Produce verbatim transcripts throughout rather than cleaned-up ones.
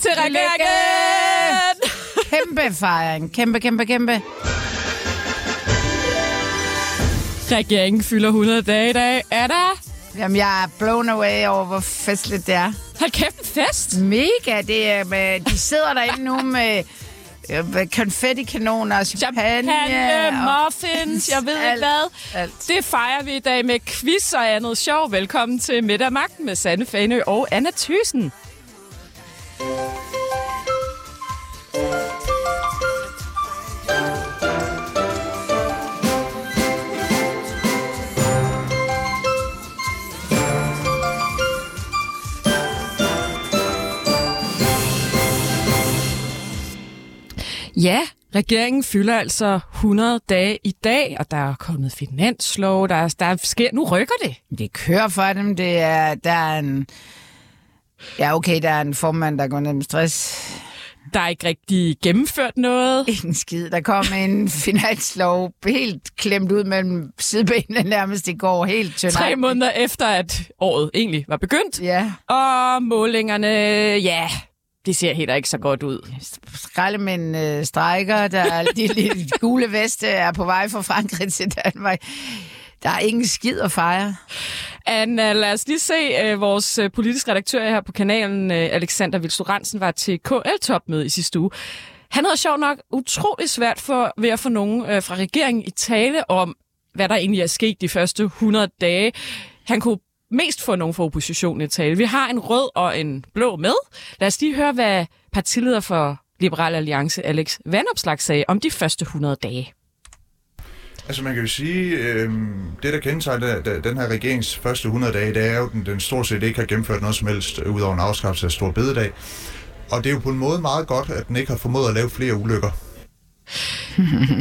Tillykke til regeringen! Kæmpe fejring. Kæmpe, kæmpe, kæmpe. Regeringen fylder hundrede dage i dag. Er der? Jamen, jeg er blown away over, hvor festligt det er. Hold kæft, en fest! Mega. Det er med, de sidder derinde nu med... konfettikanoner, champagne, champagne muffins, og jeg ved alt, ikke hvad. Alt. Det fejrer vi i dag med quiz og andet sjov. Velkommen til Middag Magten med Sanne Fahnøe og Anna Thygesen. Ja, regeringen fylder altså hundrede dage i dag, og der er kommet finanslov, der, er, der sker, nu rykker det. Det kører for dem, det er, der er en, ja okay, der er en formand, der går ned med stress. Der er ikke rigtig gennemført noget. Ingen skid, der kom en finanslov helt klemt ud mellem sidebenene nærmest i går, helt tyndagtigt. Tre måneder efter, at året egentlig var begyndt, ja. Og målingerne, ja... Det ser heller ikke så godt ud. Skraldemænd øh, strejker, der de lidt gule veste er på vej fra Frankrig til Danmark. Der er ingen skid at fejre. Anna, lad os lige se. Øh, vores politiske redaktør her på kanalen, øh, Alexander Vilstrup Hansen, var til K L-topmøde i sidste uge. Han havde sjovt nok utrolig svært for, ved at få nogen øh, fra regeringen i tale om, hvad der egentlig er sket de første hundrede dage. Han kunne mest for nogen fra oppositionen i tale. Vi har en rød og en blå med. Lad os lige høre, hvad partileder for Liberale Alliance, Alex Vanopslagh, sagde om de første hundrede dage. Altså man kan jo sige, øh, det der kendetegner den her regerings første hundrede dage, det er jo, den, den stort set ikke har gennemført noget som helst, udover en afskaffelse af store bededag. Og det er jo på en måde meget godt, at den ikke har formået at lave flere ulykker.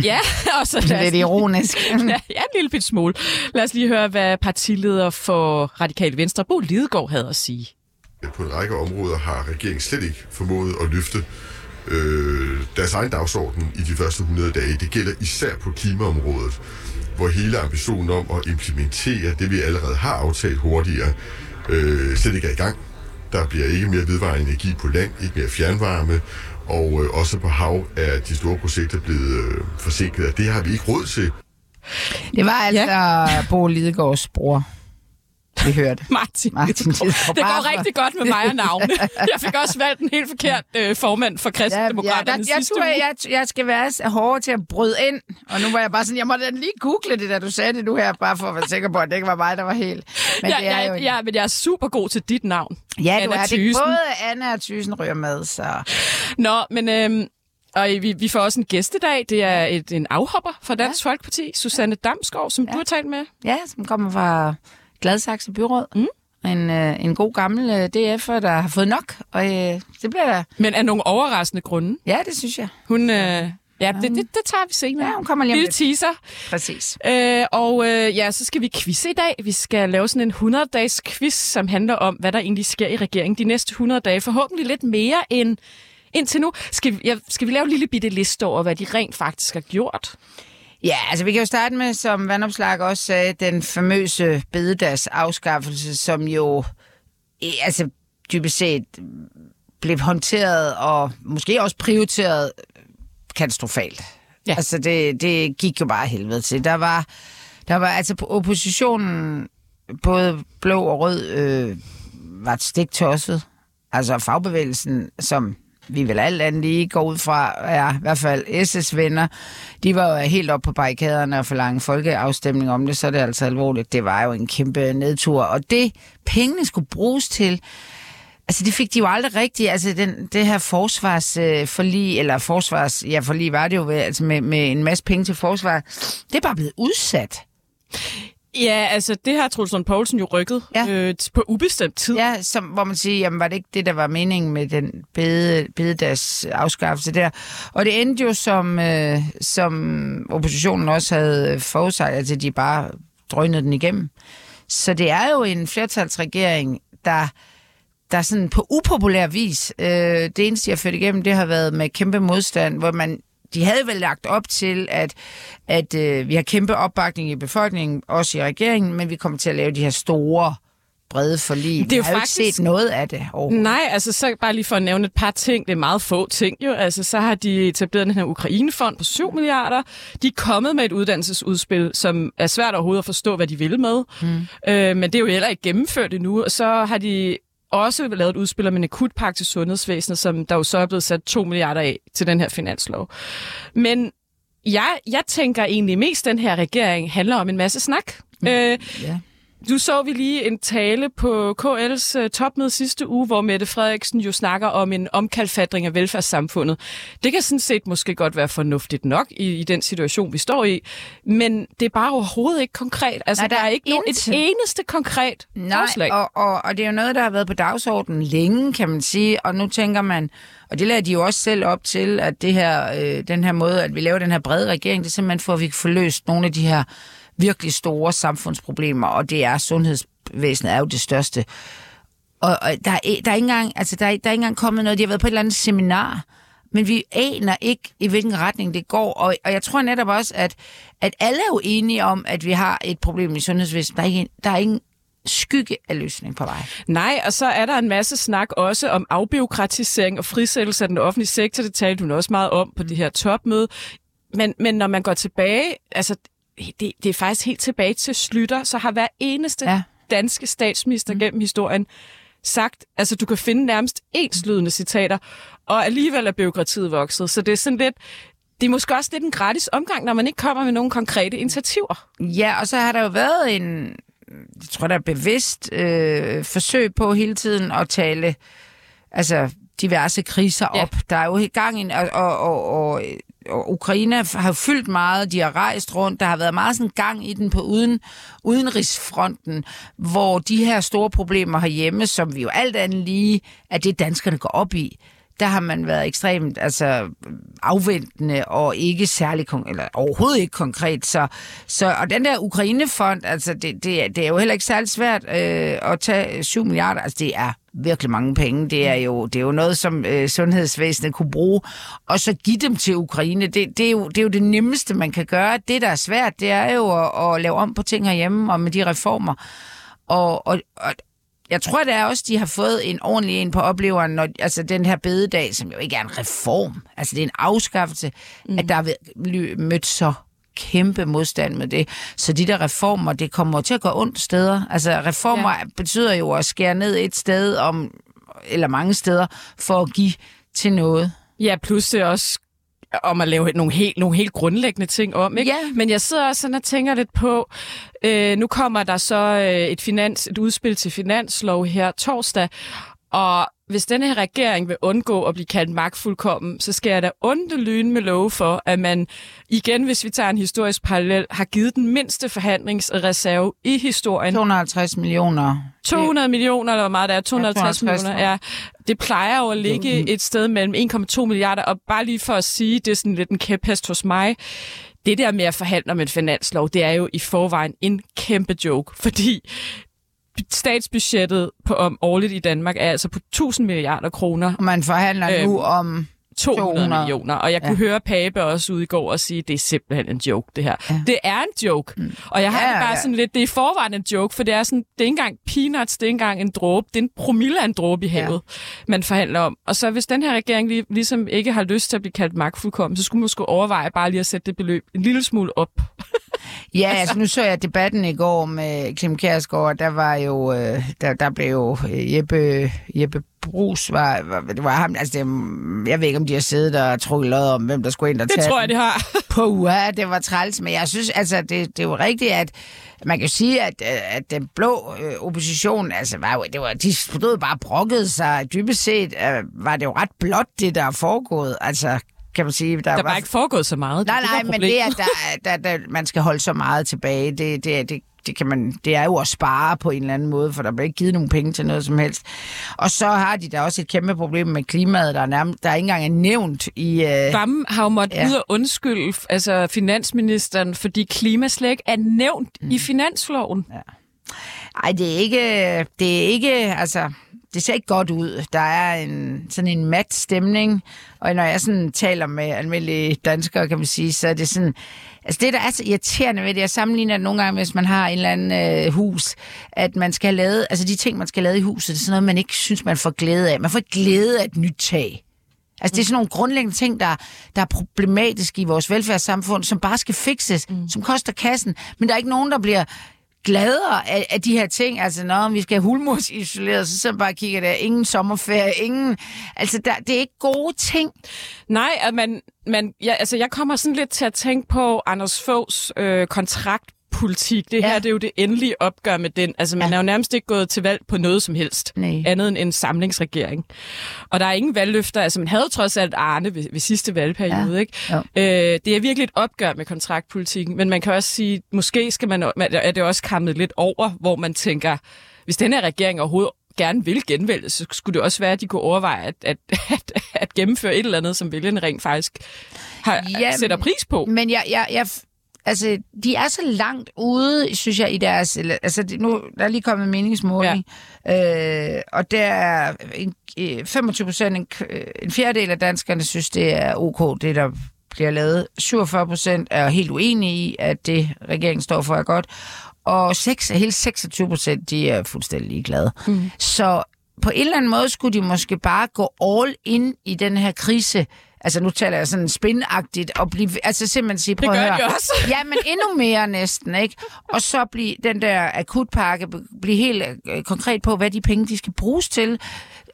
Ja, og så det er lidt ironisk. Ja, en lille bit smule. Lad os lige høre, hvad partileder for Radikale Venstre, Bo Lidegaard, havde at sige. På en række områder har regeringen slet ikke formået at løfte øh, deres egen dagsorden i de første hundrede dage. Det gælder især på klimaområdet, hvor hele ambitionen om at implementere det, vi allerede har aftalt hurtigere, øh, slet ikke er i gang. Der bliver ikke mere vedvarende energi på land, ikke mere fjernvarme, og øh, også på hav er de store projekter blevet øh, forsinket, og det har vi ikke råd til. Det var altså ja. Bo Lidegaards bror, vi hørte. Martin, Martin Lidegaard. Det går rigtig godt med mig og navne. Jeg fik også valgt en helt forkert øh, formand for Kristendemokraterne ja, ja, sidste uge. Jeg, jeg, jeg skal være hårdere til at bryde ind, og nu var jeg bare sådan, jeg måtte lige google det, da du sagde det nu her, bare for at være sikker på, at det ikke var mig, der var helt. Men ja, det er jeg, jo... ja, men jeg er super god til dit navn. Ja, du Anna er det. Både Anna og Thygesen ryger med, så... Nå, men øhm, og vi, vi får også en gæst i dag. Det er et, en afhopper fra Dansk ja. Folkeparti, Susanne Damsgaard, som ja. du har talt med. Ja, som kommer fra Gladsaxe Byråd. Mm. En, øh, en god gammel øh, D F'er, der har fået nok, og øh, det bliver der... Men af nogle overraskende grunde. Ja, det synes jeg. Hun... Øh, ja, det, det, det tager vi senere. Ja, hun kommer lige om lidt. Lille teaser. Præcis. Øh, og øh, ja, så skal vi quizze i dag. Vi skal lave sådan en hundrede-dages quiz, som handler om, hvad der egentlig sker i regeringen de næste hundrede dage. Forhåbentlig lidt mere end... Indtil nu, skal vi, ja, skal vi lave en lille bitte liste over, hvad de rent faktisk har gjort? Ja, altså vi kan jo starte med, som Vanopslagh også sagde, den famøse bededags afskaffelse, som jo altså, dybest set blev håndteret og måske også prioriteret katastrofalt. Ja. Altså det, det gik jo bare helvede til. Der var, der var altså oppositionen, både blå og rød, øh, var et stik tosset. Altså fagbevægelsen, som... vi vil alt andet lige gå ud fra, ja, i hvert fald S S venner, de var jo helt oppe på barrikaderne og forlange folkeafstemning om det, så er det altså alvorligt. Det var jo en kæmpe nedtur, og det pengene skulle bruges til, altså det fik de jo aldrig rigtigt, altså den, det her forsvarsforlig, eller forsvars, ja forlig var det jo, altså med, med en masse penge til forsvar, det er bare blevet udsat. Ja, altså det har Troels Lund Poulsen jo rykket ja. øh, på ubestemt tid. Ja, som, hvor man siger, jamen var det ikke det, der var meningen med den bede, bededags afskaffelse der. Og det endte jo, som, øh, som oppositionen også havde forudsagt, altså de bare drønede den igennem. Så det er jo en flertalsregering, der, der sådan på upopulær vis, øh, det eneste, de har ført igennem, det har været med kæmpe modstand, hvor man... De havde vel lagt op til, at, at øh, vi har kæmpe opbakning i befolkningen, også i regeringen, men vi kommer til at lave de her store brede forlig. Det er jo jeg faktisk... har ikke set noget af det overhovedet. Nej, altså så bare lige for at nævne et par ting. Det er meget få ting jo. Altså så har de etableret den her Ukrainefond på syv milliarder. De er kommet med et uddannelsesudspil, som er svært overhovedet at forstå, hvad de vil med. Mm. Øh, men det er jo heller ikke gennemført endnu. Og så har de også lavet et udspil om en akutpakke til sundhedsvæsenet, som der jo så er blevet sat to milliarder af til den her finanslov. Men jeg, jeg tænker egentlig mest, den her regering handler om en masse snak. Mm. Øh, yeah. Nu så vi lige en tale på K L's topmøde sidste uge, hvor Mette Frederiksen jo snakker om en omkalfatring af velfærdssamfundet. Det kan sådan set måske godt være fornuftigt nok i, i den situation, vi står i, men det er bare overhovedet ikke konkret. Altså, nej, der, der er ikke nogen, et eneste konkret nej, forslag. Og, og, og det er jo noget, der har været på dagsordenen længe, kan man sige, og nu tænker man, og det lader de jo også selv op til, at det her, øh, den her måde, at vi laver den her brede regering, det er simpelthen for, at vi kan få løst nogle af de her virkelig store samfundsproblemer, og det er sundhedsvæsenet er jo det største. Og, og der, er, der, er ikke engang, altså der, er, der er ikke engang kommet noget. De har været på et eller andet seminar, men vi aner ikke, i hvilken retning det går. Og, og jeg tror netop også, at, at alle er jo enige om, at vi har et problem i sundhedsvæsenet. Der er ikke, der er ikke skygge af løsning på vej. Nej, og så er der en masse snak også om afbureaukratisering og frisættelse af den offentlige sektor. Det talte hun også meget om på det her topmøde. Men, men når man går tilbage... altså Det, det er faktisk helt tilbage til Schlüter, så har hver eneste ja. danske statsminister mm. gennem historien sagt, altså du kan finde nærmest enslydende citater, og alligevel er bureaukratiet vokset. Så det er sådan lidt, det er måske også lidt en gratis omgang, når man ikke kommer med nogle konkrete initiativer. Ja, og så har der jo været en, jeg tror der er bevidst øh, forsøg på hele tiden at tale, altså diverse kriser ja. op. Der er jo gang i, og, og, og, og Og Ukraine har fyldt meget, de har rejst rundt, der har været meget sådan gang i den på uden, udenrigsfronten, hvor de her store problemer herhjemme, som vi jo alt andet lige, at det danskerne går op i, der har man været ekstremt altså, afventende og ikke særlig kon- eller overhovedet ikke konkret. Så, så, og den der Ukrainefond, altså det, det, det er jo heller ikke særlig svært øh, at tage syv milliarder, altså det er virkelig mange penge. Det er jo, det er jo noget, som øh, sundhedsvæsenet kunne bruge. Og så give dem til Ukraine. Det, det, er jo, det er jo det nemmeste, man kan gøre. Det, der er svært, det er jo at, at lave om på ting herhjemme og med de reformer. Og, og, og jeg tror, det er også, de har fået en ordentlig en på opleveren, når, altså den her bededag, som jo ikke er en reform. Altså det er en afskaffelse, mm. at der er mødt så kæmpe modstand med det. Så de der reformer, det kommer til at gå ondt steder. Altså reformer ja. betyder jo at skære ned et sted, om, eller mange steder, for at give til noget. Ja, plus det også om at lave nogle helt, nogle helt grundlæggende ting om, ikke? Ja. Men jeg sidder også sådan og tænker lidt på, øh, nu kommer der så et, finans, et udspil til finanslov her torsdag, og hvis denne her regering vil undgå at blive kaldt magtfuldkommen, så skal jeg da onde lyne med love for, at man igen, hvis vi tager en historisk parallel, har givet den mindste forhandlingsreserve i historien. to hundrede og halvtreds millioner. to hundrede millioner, eller hvor meget der er. to hundrede og halvtreds millioner, ja. Det plejer jo at ligge et sted mellem en komma to milliarder, og bare lige for at sige, det er sådan lidt en kæphest hos mig. Det der med at forhandle om en finanslov, det er jo i forvejen en kæmpe joke, fordi statsbudgettet på om årligt i Danmark er altså på tusind milliarder kroner. Og man forhandler øhm, nu om to hundrede millioner. Og jeg ja. kunne høre Pape også ude i går og sige, det er simpelthen en joke, det her. Ja. Det er en joke. Mm. Og jeg har ja, det bare ja. sådan lidt, det er i forvejen en joke, for det er sådan, det er ikke engang peanuts, det er ikke engang en dråbe, det er en promille af en dråbe i havet, ja. man forhandler om. Og så hvis den her regering lig, ligesom ikke har lyst til at blive kaldt magtfuldkommen, så skulle man måske overveje bare lige at sætte det beløb en lille smule op. Ja, altså nu så jeg debatten i går med Pia Kærsgaard, der var jo der, der blev jo Jeppe Jeppe Brugs var, var det var ham, altså det, jeg ved ikke om de har siddet der og trukket lod om hvem der skulle ind og tage. Det tror jeg de har. På uha, det var træls, men jeg synes altså det det er jo rigtigt, at man kan sige, at, at den blå øh, opposition, altså, var, det var, de stod bare brokkede sig. Dybest set øh, var det jo ret blot, det der er foregået. Altså, kan man sige, der, der var, var ikke foregået så meget. Nej, det, nej, det men det, at der, der, der, man skal holde så meget tilbage, det, det, det, det, kan man, det er jo at spare på en eller anden måde, for der bliver ikke givet nogen penge til noget som helst. Og så har de da også et kæmpe problem med klimaet, der, nærmest, der ikke engang er nævnt i... Øh, Bam har jo måttet ja. ud og undskylde altså finansministeren, fordi klima slet ikke er nævnt mm. i finansloven. Nej, ja. det er ikke... Det er ikke altså, det ser ikke godt ud. Der er en, sådan en mat stemning, og når jeg sådan taler med almindelige danskere, kan man sige, så er det sådan... Altså det, der er så irriterende ved det, jeg sammenligner det nogle gange, hvis man har en eller anden øh, hus, at man skal have lavet... Altså de ting, man skal have lavet i huset, det er sådan noget, man ikke synes, man får glæde af. Man får ikke glæde af et nyt tag. Altså, det er sådan nogle grundlæggende ting, der, der er problematiske i vores velfærdssamfund, som bare skal fikses, mm. som koster kassen. Men der er ikke nogen, der bliver gladere af, af de her ting. Altså, når vi skal have hulmursisoleret, så sidder man bare og kigger der. Ingen sommerferie, ingen... Altså, der, det er ikke gode ting. Nej, at man, man, ja, altså, jeg kommer sådan lidt til at tænke på Anders Foghs øh, kontrakt. Politik. Det her, ja. Det er jo det endelige opgør med den. Altså, man ja. er jo nærmest ikke gået til valg på noget som helst. Nej. Andet end en samlingsregering. Og der er ingen valgløfter. Altså, man havde trods alt Arne ved, ved sidste valgperiode, ja. ikke? Øh, det er virkelig et opgør med kontraktpolitikken, men man kan også sige, måske skal man, er det også kommet lidt over, hvor man tænker, hvis den her regering overhovedet gerne vil genvælges, så skulle det også være, at de kunne overveje at, at, at, at gennemføre et eller andet, som vælgerne rent faktisk har, ja, sætter pris på. Men jeg... jeg, jeg Altså, de er så langt ude, synes jeg, i deres... Altså, nu der er lige kommet en meningsmåling, ja. øh, og der er femogtyve procent, en, en fjerdedel af danskerne synes, det er ok, det der bliver lavet. syvogfyrre procent er helt uenige i, at det regeringen står for er godt. Og seks, hele seksogtyve procent, de er fuldstændig ligeglade. Mm. Så på en eller anden måde skulle de måske bare gå all in i den her krise. Altså, nu taler jeg sådan spinagtigt, og blive, altså simpelthen sige, prøv at høre. Det gør de også. Ja, men endnu mere næsten, ikke? Og så blive den der akutpakke, blive helt konkret på, hvad de penge, de skal bruges til,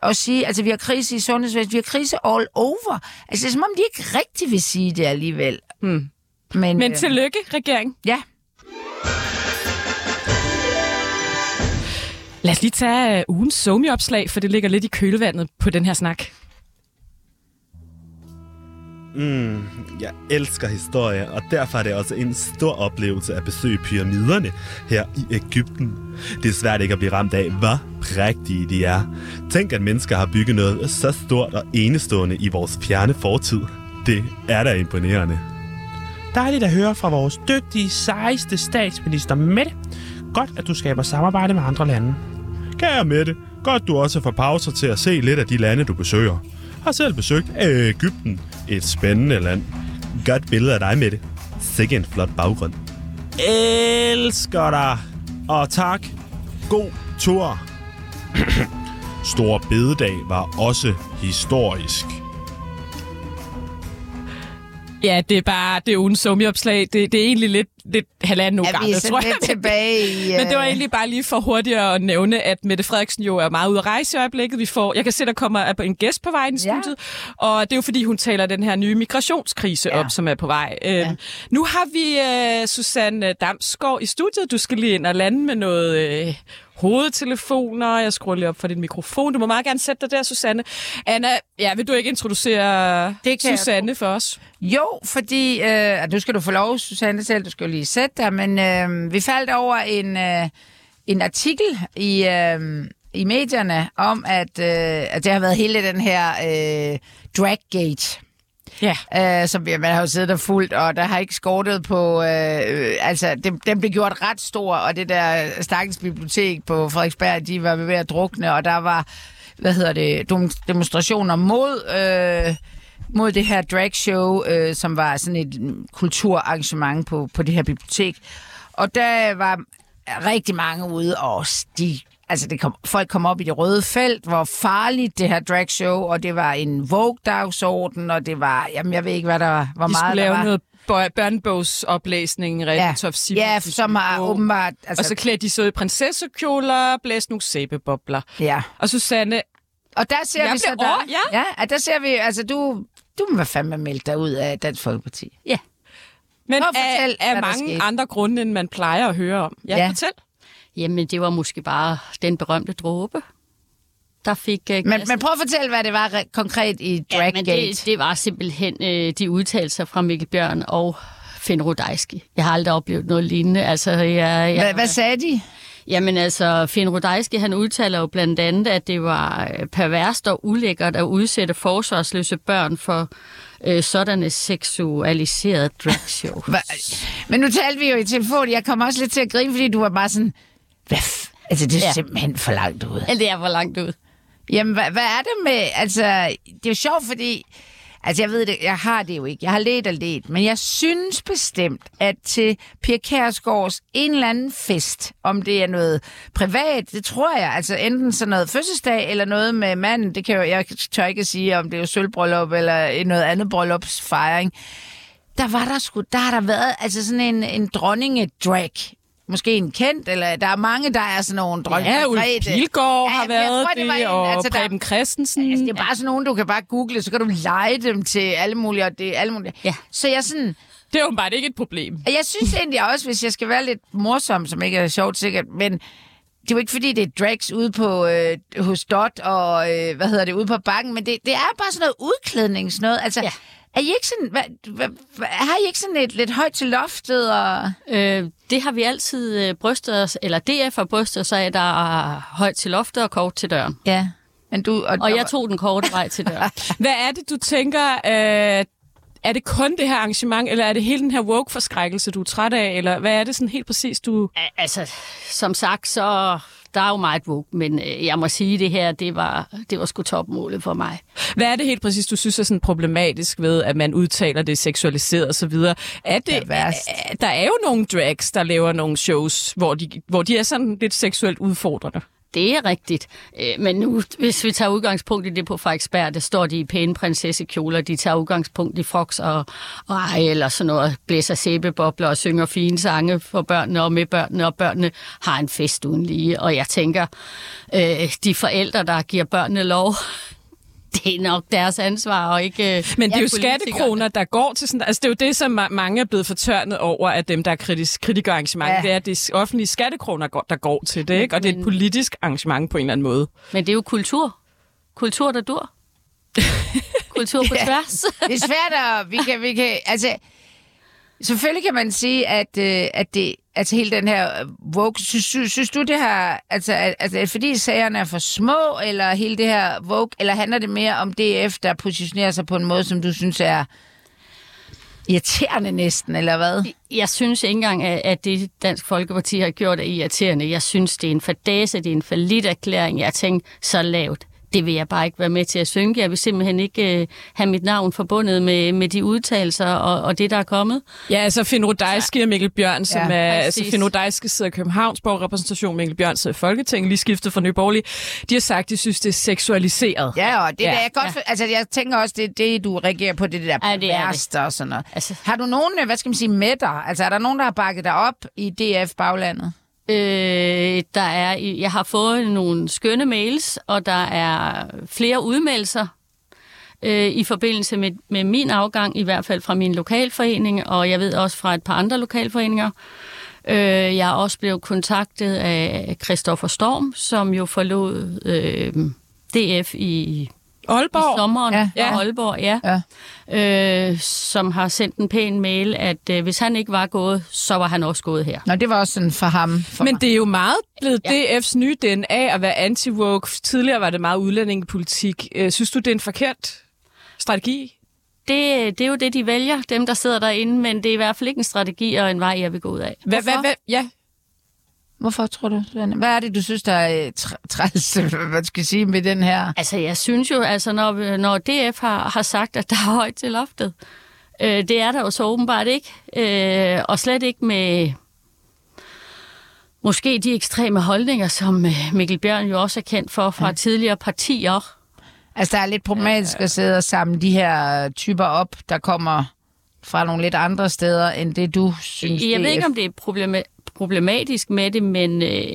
og sige, altså, vi har krise i sundhedsvæsenet, vi har krise all over. Altså, det er som om, de ikke rigtig vil sige det alligevel. Hmm. Men, men øh, tillykke, regering. Ja. Lad os lige tage ugens SoMe-opslag, for det ligger lidt i kølevandet på den her snak. Mm, jeg elsker historie, og derfor er det også en stor oplevelse at besøge pyramiderne her i Egypten. Det er svært ikke at blive ramt af, hvor prægtige de er. Tænk, at mennesker har bygget noget så stort og enestående i vores fjerne fortid. Det er da imponerende. Dejligt at høre fra vores dygtige, sejeste statsminister Mette. Godt, at du skaber samarbejde med andre lande. Kære Mette, godt du også får pauser til at se lidt af de lande, du besøger. Jeg har selv besøgt Egypten. Et spændende land. Godt billede af dig, Mette. Sikke en flot baggrund. Elsker dig. Og tak. God tur. Stor bededag var også historisk. Ja, det er bare det ugens SoMe-opslag. Det, det er egentlig lidt, lidt halvanden uge gammel, tror jeg. Tilbage i, uh... Men det var egentlig bare lige for hurtigt at nævne, at Mette Frederiksen jo er meget ude at rejse i øjeblikket. Vi får, jeg kan se, der kommer en gæst på vej i studiet, ja. Og det er jo fordi, hun taler den her nye migrationskrise ja. op, som er på vej. Ja. Øhm, nu har vi uh, Susanne Damsgaard i studiet. Du skal lige ind og lande med noget... Uh, hovedtelefoner. Jeg skruer lige op for din mikrofon. Du må meget gerne sætte dig der, Susanne. Anna, ja, vil du ikke introducere Susanne for os? Jo, fordi... Øh, nu skal du få lov, Susanne, selv. Du skal jo lige sætte dig. Men øh, vi faldt over en, øh, en artikel i, øh, i medierne om, at, øh, at det har været hele den her øh, draggate. Yeah. Øh, som vi, man har jo siddet og fuldt, og der har ikke skortet på... Øh, øh, altså, den, den blev gjort ret stor, og det der stakkels bibliotek på Frederiksberg, de var ved at drukne, og der var, hvad hedder det, demonstrationer mod... Øh, mod det her dragshow, øh, som var sådan et kulturarrangement på, på det her bibliotek. Og der var rigtig mange ude, og de... Altså, det kom, folk kom op i det røde felt, hvor farligt det her dragshow, og det var en Vogue-dagsorden, og det var, jamen jeg ved ikke, hvad der var, hvor de meget der var. De skulle lave noget børnebogsoplæsning, ja. ja, som har åbenbart... Altså... Og så klædte de søde prinsessekjoler og blæste nogle sæbebobler. Ja. Og Susanne... Og der ser jeg vi så der... År, ja. ja, der ser vi, altså du, du må være fandme melde dig ud af Dansk Folkeparti. Ja. Men af, af mange andre grunde, end man plejer at høre om. Ja, ja. Fortæl. Jamen, det var måske bare den berømte dråbe, der fik... Uh, men, men prøv at fortælle, hvad det var re- konkret i Draggate. Ja, det, det var simpelthen uh, de udtalelser fra Mikkel Bjørn og Finn Rudaizky. Jeg har aldrig oplevet noget lignende. Altså, jeg, jeg, Hva, hvad sagde de? Jamen altså, Finn Rudaizky, han udtaler jo blandt andet, at det var perverst og ulækkert at udsætte forsvarsløse børn for øh, sådanne seksualiserede dragshows. Men nu talte vi jo i telefon. Jeg kom også lidt til at grine, fordi du var bare sådan... Hvad f- altså, det er ja. simpelthen for langt ud. Ja, det er for langt ud. Jamen, hvad, hvad er det med... Altså, det er jo sjovt, fordi... Altså, jeg ved det, jeg har det jo ikke. Jeg har let og let, men jeg synes bestemt, at til Pia Kærsgaards en eller anden fest, om det er noget privat, det tror jeg, altså enten sådan noget fødselsdag eller noget med manden, det kan jo, jeg tør ikke sige, om det er sølvbryllup eller noget andet bryllupsfejring, der var der sgu, der har der været altså sådan en, en dronningedrag. Måske en kendt, eller der er mange, der er sådan nogle drømme. Ja, Ulf Pilgaard har ja, været tror, det, det en, og altså, Preben Christensen. Der, altså, det er bare sådan nogen, du kan bare google, så kan du lege dem til alle mulige, og det er alle mulige. Ja. Så jeg sådan... Det er jo bare ikke et problem. Jeg synes egentlig også, hvis jeg skal være lidt morsom, som ikke er sjovt sikkert, men... Det er jo ikke, fordi det er drags ude på, øh, hos Dot og, øh, hvad hedder det, ude på bakken, men det, det er bare sådan noget udklædning, sådan noget. Altså, ja. Er I ikke sådan, hva, hva, hva, har I ikke sådan et, lidt højt til loftet? Og... Øh, det har vi altid øh, brystet os, eller D F har brystet os af, der er højt til loftet og kort til døren. Ja. Men du, og, og jeg tog den korte vej til døren. Hvad er det, du tænker, øh, er det kun det her arrangement, eller er det hele den her woke-forskrækkelse, du er træt af, eller hvad er det sådan helt præcis, du... Altså, som sagt, så... Der er jo meget woke, men jeg må sige, at det her, det var, det var sgu topmålet for mig. Hvad er det helt præcis, du synes er sådan problematisk ved, at man udtaler det seksualiseret og så videre? Er det, det er der er jo nogle drags, der laver nogle shows, hvor de, hvor de er sådan lidt seksuelt udfordrende. Det er rigtigt, men nu, hvis vi tager udgangspunkt i det på Frederiksberg, der står de i pæne prinsessekjoler, de tager udgangspunkt i froks og, og ej, eller sådan noget, blæser sæbebobler og synger fine sange for børnene og med børnene, og børnene har en fest uden lige. Og jeg tænker, øh, de forældre, der giver børnene lov... Det er nok deres ansvar, og ikke... Men det er jo skattekroner, der går til sådan... Altså, det er jo det, som mange er blevet fortørnet over, at dem, der er kritisk, kritikere arrangement, ja. Det er, at det er offentlige skattekroner, der går til det, men, ikke? Og det er et politisk arrangement på en eller anden måde. Men det er jo kultur. Kultur, der dur. Kultur på tværs. Det er svært, og vi kan... Vi kan altså, selvfølgelig kan man sige, at, øh, at det... Altså hele den her woke, synes, synes du det her, altså er, er det fordi sagerne er for små, eller hele det her woke, eller handler det mere om D F, der positionerer sig på en måde, som du synes er irriterende næsten, eller hvad? Jeg synes ikke engang, at det Dansk Folkeparti har gjort er irriterende. Jeg synes, det er en fadæse, det er en falliterklæring. Jeg tænkte, så lavt. Det vil jeg bare ikke være med til at synge. Jeg vil simpelthen ikke øh, have mit navn forbundet med, med de udtalelser og, og det, der er kommet. Ja, altså Finn Rudaizky og Mikkel Bjørn, som ja, er... Præcis. Altså Finn Rudaizky sidder i Københavnsborg, repræsentation Mikkel Bjørn sidder i Folketinget, lige skiftet fra Nye Borgerlige. De har sagt, de synes, det er seksualiseret. Ja, og det ja. Der er godt... For, altså, jeg tænker også, det er det, du reagerer på, det, det der ja, det værste og sådan noget. Altså, har du nogen, hvad skal man sige, med dig? Altså, er der nogen, der har bakket dig op i D F-baglandet? Øh, der er, jeg har fået nogle skønne mails, og der er flere udmeldelser øh, i forbindelse med, med min afgang, i hvert fald fra min lokalforening, og jeg ved også fra et par andre lokalforeninger. Øh, jeg er også blevet kontaktet af Christoffer Storm, som jo forlod øh, D F i... Aalborg. I sommeren ja, ja. Og Aalborg, ja. ja. Øh, som har sendt en pæn mail, at øh, hvis han ikke var gået, så var han også gået her. Nå, det var også sådan for ham. For Men mig. Det er jo meget blevet ja. D F's nye D N A at være anti-woke. Tidligere var det meget udlændingepolitik. Øh, synes du, det er en forkert strategi? Det, det er jo det, de vælger, dem der sidder derinde, men det er i hvert fald ikke en strategi og en vej, jeg vil gå ud af. Hvad, hvad, hvad? Ja. Hvorfor tror du, Susanne? Hvad er det, du synes, der er træls, hvad skal jeg sige, med den her? Altså, jeg synes jo, altså, når, når D F har, har sagt, at der er højt til loftet, øh, det er der jo så åbenbart ikke. Øh, og slet ikke med måske de ekstreme holdninger, som Mikkel Bjørn jo også er kendt for fra ja. tidligere partier. Altså, der er lidt problematisk øh, at sidde og samle de her typer op, der kommer fra nogle lidt andre steder, end det, du synes, Jeg D F. ved ikke, om det er problematisk. problematisk med det, men øh,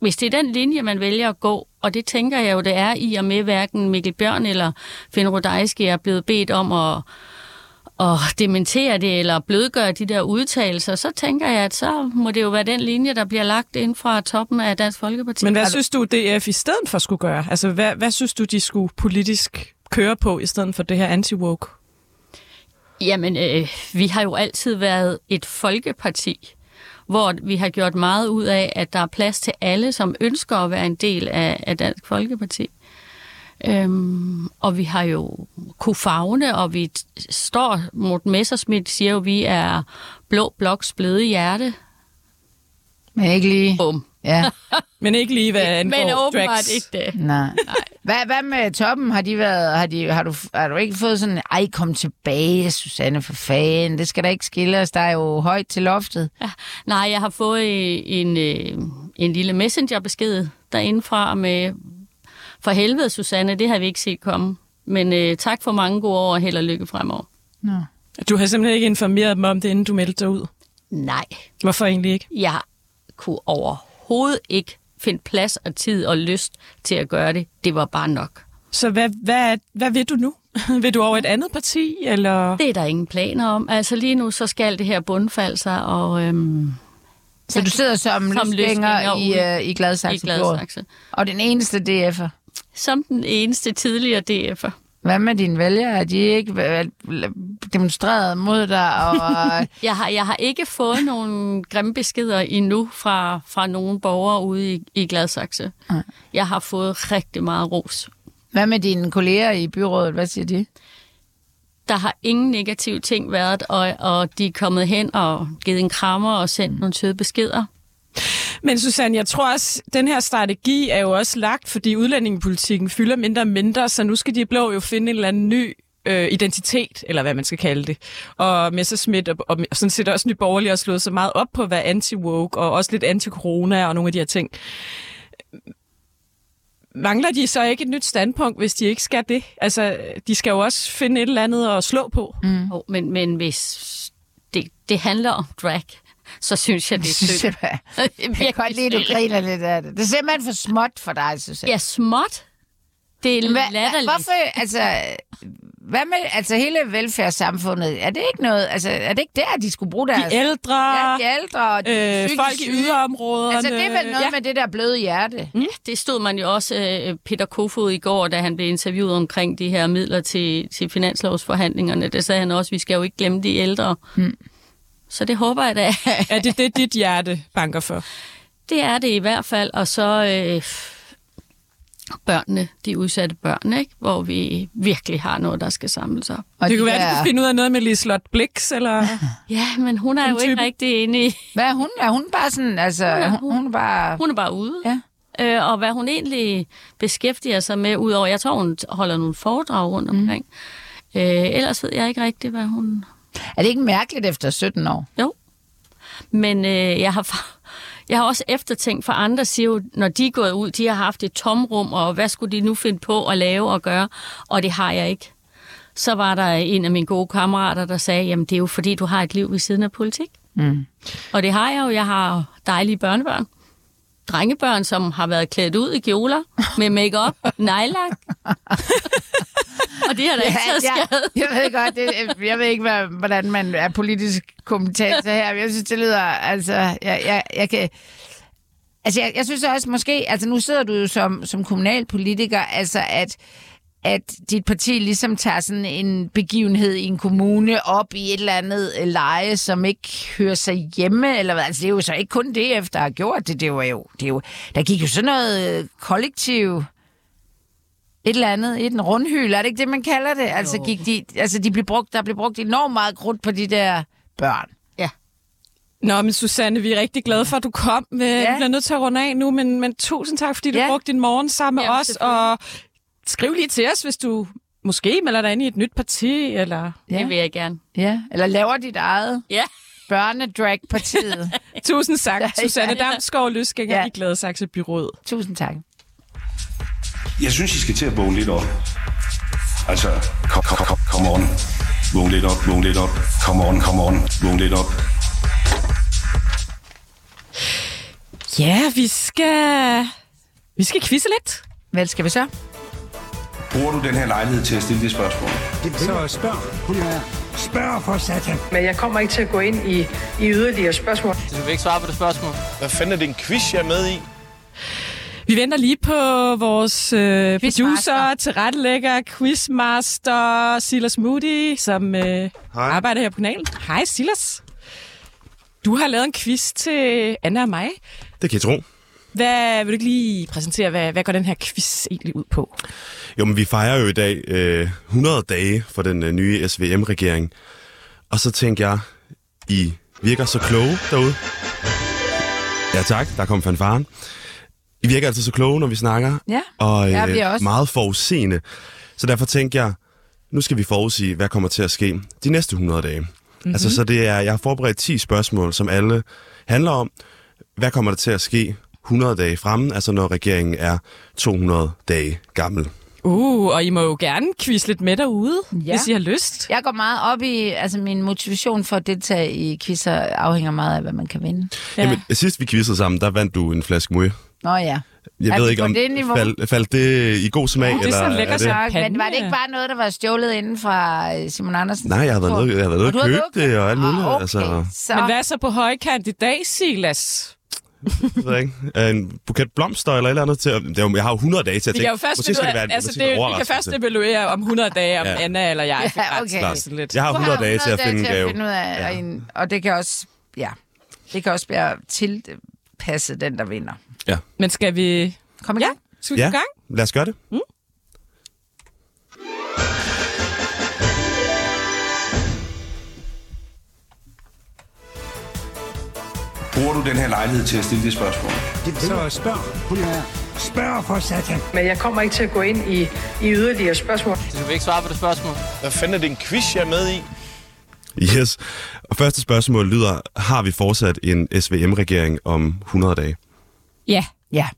hvis det er den linje, man vælger at gå, og det tænker jeg jo, det er i og med hverken Mikkel Bjørn eller Finn Rudaizky er blevet bedt om at, at dementere det eller blødgøre de der udtalelser, så tænker jeg, at så må det jo være den linje, der bliver lagt ind fra toppen af Dansk Folkeparti. Men hvad synes du, D F i stedet for skulle gøre? Altså, hvad, hvad synes du, de skulle politisk køre på i stedet for det her anti-woke? Jamen, øh, vi har jo altid været et folkeparti, hvor vi har gjort meget ud af, at der er plads til alle, som ønsker at være en del af, af Dansk Folkeparti. Øhm, og vi har jo kunne favne, og vi står, Morten Messerschmidt siger jo, at vi er blå bloks bløde hjerte. Men ikke lige. Bum. Ja. Men ikke lige, hvad angår men åbenbart ikke det. Nej. Nej. Hvad, hvad med toppen? Har de været, har, de, har, du, har du ikke fået sådan, ej, kom tilbage, Susanne, for fanden, det skal da ikke skille os, der er jo højt til loftet. Ja. Nej, jeg har fået en, en lille messengerbesked derindefra med, for helvede, Susanne, det har vi ikke set komme. Men øh, tak for mange gode år, og held og lykke fremover. Nå. Du har simpelthen ikke informeret dem om det, inden du meldte dig ud? Nej. Hvorfor egentlig ikke? Jeg kunne overhovedet ikke finde plads og tid og lyst til at gøre det. Det var bare nok. Så hvad, hvad, hvad vil du nu? Vil du over et andet parti, eller? Det er der ingen planer om. Altså lige nu, så skal det her bundfald sig, og Øhm så du sidder som, som løsgænger i, i, i Gladsaxe Byråd. Og den eneste D F'er? Som den eneste tidligere D F'er. Hvad med dine vælgere? Har de ikke demonstreret mod dig? Og jeg, har, jeg har ikke fået nogen grimme beskeder endnu fra, fra nogle borgere ude i, i Gladsaxe. Ja. Jeg har fået rigtig meget ros. Hvad med dine kolleger i byrådet? Hvad siger de? Der har ingen negative ting været, og, og de er kommet hen og givet en krammer og sendt mm. nogle søde beskeder. Men Susanne, jeg tror også, den her strategi er jo også lagt, fordi udlændingepolitikken fylder mindre og mindre, så nu skal de blå jo finde en eller anden ny øh, identitet, eller hvad man skal kalde det. Og Messerschmidt og, og, og sådan set også Nye Borgerlige har slået så meget op på at være anti-woke, og også lidt anti-corona og nogle af de her ting. Mangler de så ikke et nyt standpunkt, hvis de ikke skal det? Altså, de skal jo også finde et eller andet at slå på. Mm. Oh, men, men hvis det, det handler om drag, så synes jeg, det er sødt. Jeg, jeg kan godt lide, du griner lidt af det. Det er simpelthen for småt for dig, Susanne. Ja, småt? Det er latterligt. Hvorfor? Altså, hvad med altså, hele velfærdssamfundet? Er det ikke noget? Altså, er det ikke der, de skulle bruge deres? De ældre, ja, de ældre og de øh, folk i yderområderne. Altså, det er vel noget ja. med det der bløde hjerte. Mm. Ja, det stod man jo også øh, Peter Kofod i går, da han blev interviewet omkring de her midler til, til finanslovsforhandlingerne. Der sagde han også, at vi skal jo ikke glemme de ældre. Mm. Så det håber jeg da. Er det det, dit hjerte banker for? Det er det i hvert fald, og så øh, børnene, de udsatte børn, ikke? Hvor vi virkelig har noget, der skal samles op. Og det de kunne er... være, at du finde ud af noget med Liselotte Blix, eller? Ja, men hun er jo type. ikke rigtig inde i. Hvad er hun? Er hun bare sådan, altså, hun er, hun, hun er bare Hun er bare ude. Ja. Øh, og hvad hun egentlig beskæftiger sig med, udover, jeg tror, hun holder nogle foredrag rundt omkring. Mm. Øh, ellers ved jeg ikke rigtig, hvad hun er det ikke mærkeligt efter sytten år? Jo, men øh, jeg har jeg har også eftertænkt, for andre siger jo, når de er gået ud, de har haft et tomrum, og hvad skulle de nu finde på at lave og gøre? Og det har jeg ikke. Så var der en af mine gode kammerater, der sagde, jamen det er jo fordi, du har et liv ved siden af politik. Mm. Og det har jeg jo. Jeg har dejlige børnebørn. Drengebørn, som har været klædt ud i kjoler med make-up, nejlak. Og det har da ja, ikke taget skade. Jeg, jeg ved godt, det, jeg ved ikke, hvad, hvordan man er politisk kommentator her. Jeg synes, det lyder, altså, jeg, jeg, jeg kan, altså, jeg, jeg synes også måske, altså nu sidder du jo som, som kommunalpolitiker, altså at, at dit parti ligesom tager sådan en begivenhed i en kommune op i et eller andet leje, som ikke hører sig hjemme, eller hvad? Altså det er jo så ikke kun det, efter at have gjort det, det var jo, det er jo, der gik jo sådan noget kollektiv et eller andet i den rundhyl, er det ikke det, man kalder det? Altså, gik de, altså de blev brugt, der blev brugt enormt meget krudt på de der børn. Ja. Nå, men Susanne, vi er rigtig glade for, at du kom. Vi ja. bliver nødt til at runde af nu, men, men tusind tak, fordi du ja. brugte din morgen sammen med os. Og skriv lige til os, hvis du måske melder dig ind i et nyt parti, eller ja. det vil jeg gerne. Ja, eller laver dit eget ja. børnedragpartiet. Tusind tak, Susanne Damsgaard, løsgænger ja. i Gladsaxe Byråd. Tusind tak. Jeg synes, I skal til at vågne lidt op. Altså, kom, kom, kom, kom on. Vågne lidt op, vågne lidt op. Kom on, kom on. Vågne lidt op. Ja, vi skal... Vi skal quizze lidt. Hvad skal vi så? Bruger du den her lejlighed til at stille det spørgsmål? Det så spørg. Hun er spørg for satan. Men jeg kommer ikke til at gå ind i, i yderligere spørgsmål. Du vil ikke svare på det spørgsmål. Hvad fanden er det en quiz, jeg er med i? Vi venter lige på vores øh, producer, tilrettelægger, quizmaster Silas Moody, som øh, arbejder her på kanalen. Hej Silas. Du har lavet en quiz til Anna og mig. Det kan jeg tro. Hvad, vil du lige præsentere, hvad, hvad går den her quiz egentlig ud på? Jo, men vi fejrer jo i dag øh, hundrede dage for den øh, nye S V M-regering. Og så tænker jeg, I virker så kloge derude. Ja tak, der kom fanfaren. I virker altid så kloge, når vi snakker, ja, og øh, vi er også meget forudseende. Så derfor tænker jeg, nu skal vi forudsige, hvad kommer til at ske de næste hundrede dage. Mm-hmm. Altså, så det er, jeg har forberedt ti spørgsmål, som alle handler om, hvad kommer der til at ske hundrede dage fremme, altså når regeringen er to hundrede dage gammel. Uh, og I må jo gerne quizle lidt med derude, ja, hvis I har lyst. Jeg går meget op i, altså min motivation for at deltage i quizzer afhænger meget af, hvad man kan vinde. Ja. Jamen, sidst vi quizzede sammen, der vandt du en flaske mousse. Nå ja. Jeg er ved ikke, om det fald, faldt det i god smag? Uh, det er sådan lækker sørg, men var det ikke bare noget, der var stjålet inden fra Simon Andersen? Nej, jeg har været nede og, og købt det, det og alt muligt. Oh, okay, altså. Så. Men hvad så på højkant i dag, Silas? En buket blomster eller et eller andet til. Jeg har jo hundrede dage til at tænke. Måske skal det være en, altså det, vi kan først evaluere om hundrede dage, om ja. Anna eller jeg. Ja, okay. Jeg har hundrede dage til at finde en gave. Ja. En, og det kan også, ja, det kan også være tilpasset den, der vinder. Ja. Men skal vi komme i gang? Ja. Skal vi ja. Komme i gang? Lad os gøre det. Mm. Bruger du den her lejlighed til at stille det spørgsmål? Det så spørg. Ja. Spørg for satan. Men jeg kommer ikke til at gå ind i, i yderligere spørgsmål. Du vil ikke svare på det spørgsmål. Hvad fanden er det en quiz, jeg er med i? Yes. Og første spørgsmål lyder, har vi fortsat en S V M-regering om hundrede dage? Ja. Ja.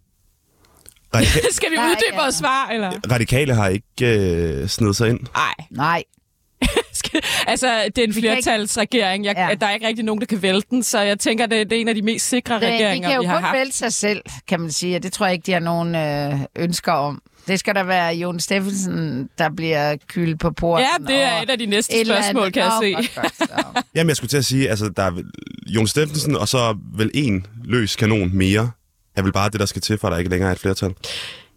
Radika- Skal vi uddybe vores svar, eller? Radikale har ikke øh, snedet sig ind. Nej. Nej. Altså, det er en flertalsregering. Jeg, ja. Der er ikke rigtig nogen, der kan vælte den, så jeg tænker, det, det er en af de mest sikre det, regeringer, vi har haft. De kan jo kun vælte sig selv, kan man sige, og det tror jeg ikke, de har nogen øh, ønsker om. Det skal der være Jon Steffensen, der bliver kylet på porten. Ja, det er et af de næste spørgsmål, andet, kan jeg oh, se. Godt, Jamen, jeg skulle til at sige, altså, der er Jon Steffensen, og så vel en løs kanon mere. Er vel bare det, der skal til, for at der ikke længere er et flertal?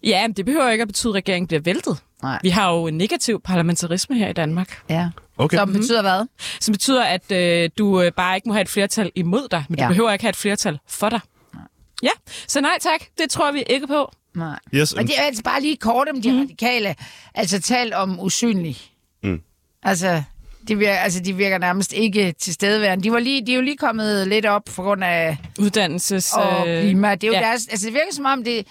Ja, men det behøver ikke at betyde, at regeringen bliver væltet. Nej. Vi har jo en negativ parlamentarisme her i Danmark. Ja. Okay. Som betyder hvad? Som betyder, at øh, du øh, bare ikke må have et flertal imod dig, men ja. Du behøver ikke have et flertal for dig. Nej. Ja, så nej tak, det tror vi ikke på. Nej. Yes, og det er altså bare lige kort om de mm. radikale. Altså tal om usynlig. Mm. Altså, de virker, altså, de virker nærmest ikke tilstedeværende. De, var lige, de er jo lige kommet lidt op på grund af uddannelses... Og klima. Det er jo ja. Deres, altså, det virker som om, det...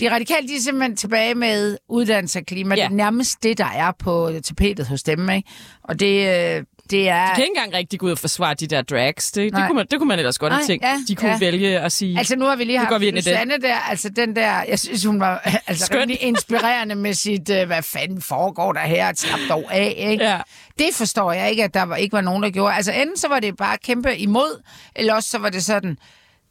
De radikale, de er simpelthen tilbage med uddannelse og klima. Ja. Det er nærmest det, der er på tapetet hos dem, ikke? Og det, det er... De kan ikke engang rigtig gå ud og forsvare de der drags. Det, det, kunne, man, det kunne man ellers godt have tænkt. Ja, de kunne ja. Vælge at sige... Altså nu har vi lige haft Susanne der. Altså den der... Jeg synes, hun var altså, rigtig inspirerende med sit... Uh, hvad fanden foregår der her? Slap dog af, ikke? Ja. Det forstår jeg ikke, at der var, ikke var nogen, der gjorde. Altså enten så var det bare kæmpe imod, eller også så var det sådan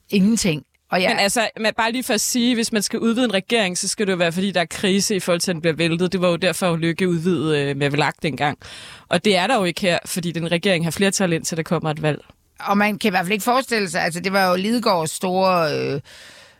ingenting. Og ja. Men altså, man bare lige for at sige, hvis man skal udvide en regering, så skal det jo være, fordi der er krise i forhold til, at den bliver væltet. Det var jo derfor, at Løkke udvidede med Velak dengang. Og det er der jo ikke her, fordi den regering har flertal ind, til der kommer et valg. Og man kan i hvert fald ikke forestille sig, altså det var jo Lidegaards store... Øh,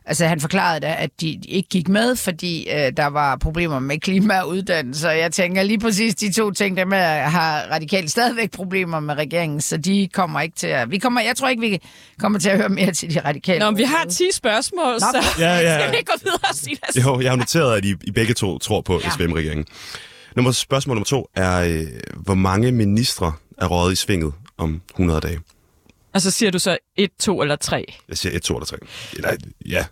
altså han forklarede da, at de ikke gik med, fordi øh, der var problemer med klima og uddannelse. Og jeg tænker lige præcis de to ting, der med har radikalt stadigvæk problemer med regeringen, så de kommer ikke til at... Vi kommer, jeg tror ikke, vi kommer til at høre mere til de radikale. Nå, vi har ti spørgsmål, Nå, så ja, ja. Skal vi gå videre og sige det? Jo, jeg har noteret, at I, I begge to tror på ja. S V M-regeringen. Nummer, spørgsmål nummer to er, øh, hvor mange ministre er røget i svinget om hundrede dage? Og så siger du så et, to eller tre? Jeg siger et, to eller tre. Eller, ja,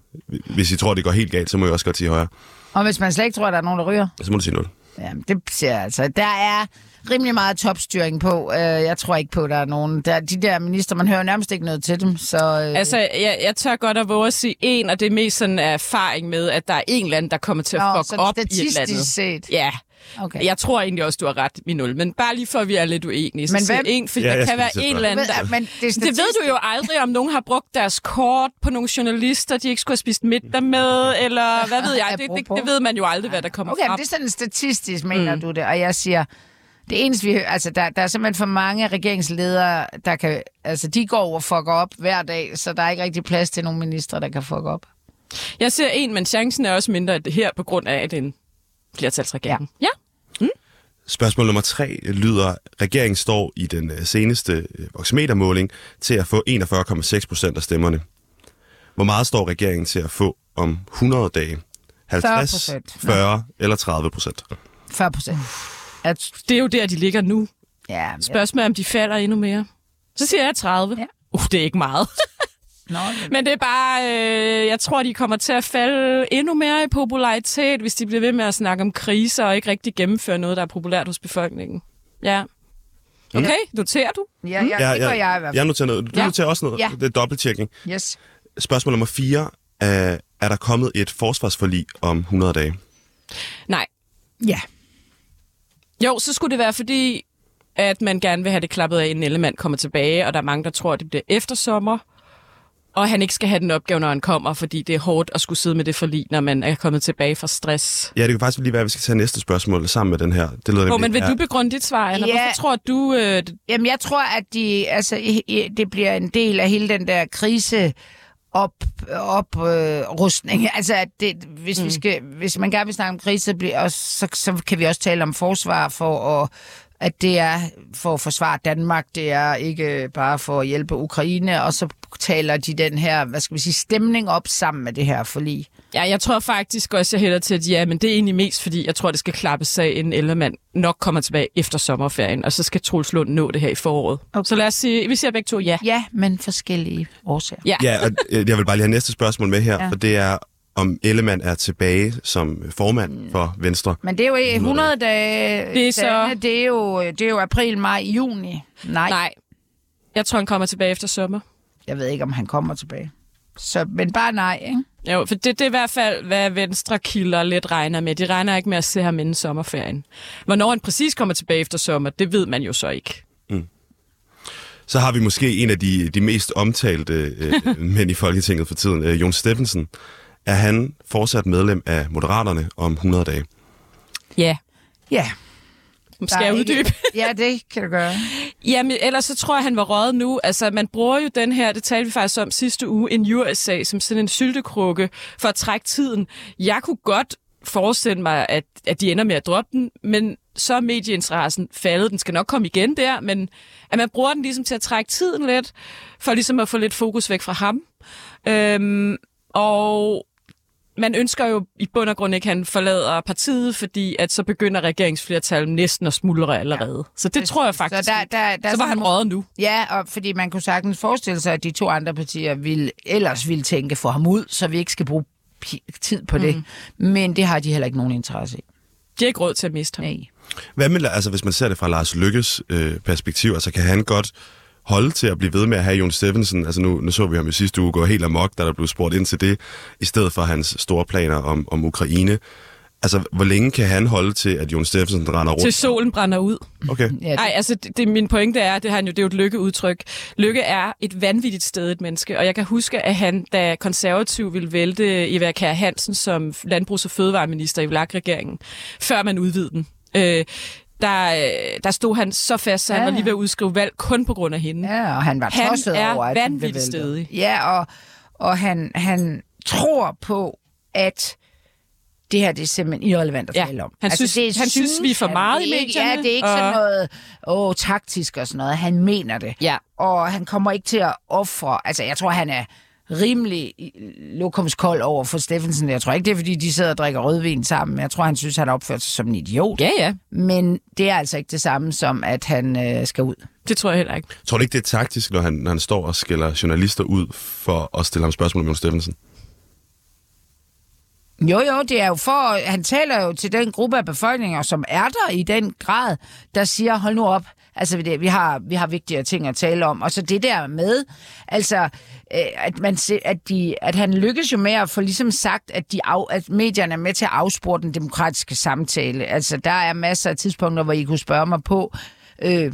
hvis I tror, det går helt galt, så må jeg også godt sige højere. Og hvis man slet ikke tror, at der er nogen, der ryger? Så må du sige nul. Jamen, det siger jeg altså. Der er rimelig meget topstyring på. Jeg tror ikke på, at der er nogen. Der, de der minister, man hører nærmest ikke noget til dem. Så, øh... Altså, jeg, jeg tør godt at våge at sige en, og det er mest sådan erfaring med, at der er en eller anden, der kommer til at Nå, fuck op i et eller andet. Statistisk set? Ja. Okay. Jeg tror egentlig også, du har ret i nul, men bare lige for, at vi er lidt uenige. Så men hvem? En, for ja, der kan være en eller anden, der... Men det, det ved du jo aldrig, om nogen har brugt deres kort på nogle journalister, de ikke skulle have spist middag med, eller hvad ved jeg. Det, det, det ved man jo aldrig, hvad der kommer okay, frem. Okay, det er sådan statistisk, mener mm. du det, og jeg siger... Det eneste, vi, altså, der, der er simpelthen for mange regeringsledere, der kan... Altså, de går over og fucker op hver dag, så der er ikke rigtig plads til nogle ministre, der kan fucke op. Jeg ser en, men chancen er også mindre her, på grund af, at det er en flertalsregering. Ja. ja. Mm. Spørgsmål nummer tre lyder, regeringen står i den seneste voxmetermåling til at få enogfyrre komma seks procent af stemmerne. Hvor meget står regeringen til at få om hundrede dage? halvtreds, fyrre eller tredive procent? fyrre procent. At det er jo der, de ligger nu. Ja, spørgsmålet er, om de falder endnu mere. Så siger jeg tredive. Ja. Uh, det er ikke meget. Nå, men... men det er bare, øh, jeg tror, de kommer til at falde endnu mere i popularitet, hvis de bliver ved med at snakke om kriser og ikke rigtig gennemføre noget, der er populært hos befolkningen. Ja. Okay, noterer du? Ja, jeg, ja, det gør jeg i hvert fald. Jeg noterer noget. Du ja. noterer også noget. Ja. Det er dobbelttjekning. Yes. Spørgsmål nummer fire. Øh, er der kommet et forsvarsforlig om hundrede dage? Nej. Ja. Jo, så skulle det være, fordi at man gerne vil have det klappet af, inden Ellemann kommer tilbage, og der er mange, der tror, at det bliver efter sommer, og han ikke skal have den opgave, når han kommer, fordi det er hårdt at skulle sidde med det forlig, når man er kommet tilbage fra stress. Ja, det kan faktisk lige være, at vi skal tage næste spørgsmål sammen med den her. Det lyder Hvor, men vil ja. du begrunde dit svar, eller ja. hvorfor tror du... Øh... Jamen, jeg tror, at de, altså, det bliver en del af hele den der krise... op oprustning. Øh, altså at det, hvis mm. vi skal, hvis man gerne vil snakke om krig, så bliver også, så, så kan vi også tale om forsvar for at, at det er for at forsvare Danmark, det er ikke bare for at hjælpe Ukraine, og så taler de den her, hvad skal vi sige, stemning op sammen med det her forlig. Ja, jeg tror faktisk også, jeg hælder til, at ja, men det er egentlig mest, fordi jeg tror, det skal klappes af, inden Ellemann nok kommer tilbage efter sommerferien, og så skal Troels Lund nå det her i foråret. Okay. Så lad os sige, vi siger begge to ja. Ja, men forskellige årsager. Ja, ja, og jeg vil bare lige have næste spørgsmål med her, ja. og det er, om Ellemann er tilbage som formand for Venstre. Men det er jo ikke hundrede dage, det er, så... det er, jo, det er jo april, maj, juni. Nej. Nej, jeg tror, han kommer tilbage efter sommer. Jeg ved ikke, om han kommer tilbage. Så, men bare nej, ikke? Jo, for det, det er i hvert fald, hvad Venstre kilder lidt regner med. De regner ikke med at se ham inden sommerferien. Hvornår han præcis kommer tilbage efter sommer, det ved man jo så ikke. Mm. Så har vi måske en af de, de mest omtalte øh, mænd i Folketinget for tiden, øh, Jon Stephensen. Er han fortsat medlem af Moderaterne om hundrede dage? Ja. Ja. Skal jeg uddybe? Ikke... Ja, det kan du gøre. Jamen, ellers så tror jeg, han var røget nu. Altså, man bruger jo den her, det talte vi faktisk om sidste uge, en jurasag som sådan en syltekrukke for at trække tiden. Jeg kunne godt forestille mig, at, at de ender med at droppe den, men så er medieinteressen faldet. Den skal nok komme igen der, men at man bruger den ligesom til at trække tiden lidt, for ligesom at få lidt fokus væk fra ham. Øhm, og... Man ønsker jo i bund og grund ikke, at han forlader partiet, fordi at så begynder regeringsflertallet næsten at smuldre allerede. Ja. Så det, det tror jeg faktisk. Så, der, der, der så var han røget nu. Ja, og fordi man kunne sagtens forestille sig, at de to andre partier ville, ellers ville tænke for ham ud, så vi ikke skal bruge tid på det. Mm. Men det har de heller ikke nogen interesse i. De har ikke råd til at miste ham. Nej. Hvad med, altså, hvis man ser det fra Lars Løkkes øh, perspektiv, altså kan han godt... holde til at blive ved med at have Jon Stephensen. Altså nu, nu så vi ham i sidste uge gå helt amok, da der blev spurgt ind til det, i stedet for hans store planer om, om Ukraine. Altså, hvor længe kan han holde til, at Jon Stephensen render rundt? Til solen brænder ud. Okay. Ja, det... Ej, altså, det, det, min pointe er, det, han jo, det er jo et Løkke-udtryk. Løkke er et vanvittigt stedigt menneske, og jeg kan huske, at han, da konservativ ville vælte Eva Kjær Hansen som landbrugs- og fødevareminister i V L A K-regeringen, før man udvidede den, øh, Der, der stod han så fast, så han ja. var lige ved at udskrive valg kun på grund af hende. Ja, og han var tosset han over, at han blev væltet. Ja, og, og han, han tror på, at det her det er simpelthen irrelevant at ja. tale om. Han, altså, synes, det, han synes, synes, vi er for meget i medierne. Ja, det er ikke og... sådan noget åh, taktisk og sådan noget. Han mener det. Ja. Og han kommer ikke til at ofre... Altså, jeg tror, han er... rimelig lokumskold over for Steffensen. Jeg tror ikke, det er, fordi de sidder og drikker rødvin sammen. Jeg tror, han synes, han opfører sig som en idiot. Ja, ja. Men det er altså ikke det samme som, at han øh, skal ud. Det tror jeg heller ikke. Tror du ikke, det er taktisk, når han, når han står og skiller journalister ud for at stille ham spørgsmål om Jon Stephensen? Jo, jo, det er jo for... Han taler jo til den gruppe af befolkninger, som er der i den grad, der siger, hold nu op, altså, vi har, vi har vigtigere ting at tale om. Og så det der med, altså, at, man se, at, de, at han lykkes jo med at få ligesom sagt, at, de af, at medierne er med til at afspore den demokratiske samtale. Altså, der er masser af tidspunkter, hvor I kunne spørge mig på, øh,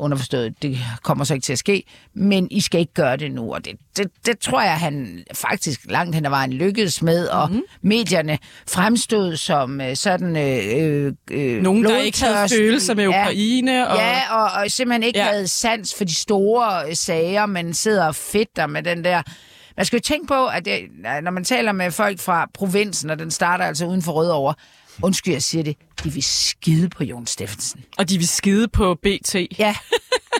underforstået, det kommer så ikke til at ske, men I skal ikke gøre det nu. Og det, det, det tror jeg, han faktisk langt hen ad vejen lykkedes med, og mm-hmm. medierne fremstod som sådan... Øh, øh, Nogen, der ikke havde følelser med Ukraine. Ja, og, ja, og, og simpelthen ikke ja. havde sans for de store sager, men sidder og fedter med den der... Man skal jo tænke på, at det, når man taler med folk fra provinsen, og den starter altså uden for Rødovre, undskyld, jeg siger det, de vil skide på Jon Stephensen. Og de vil skide på B T. Ja,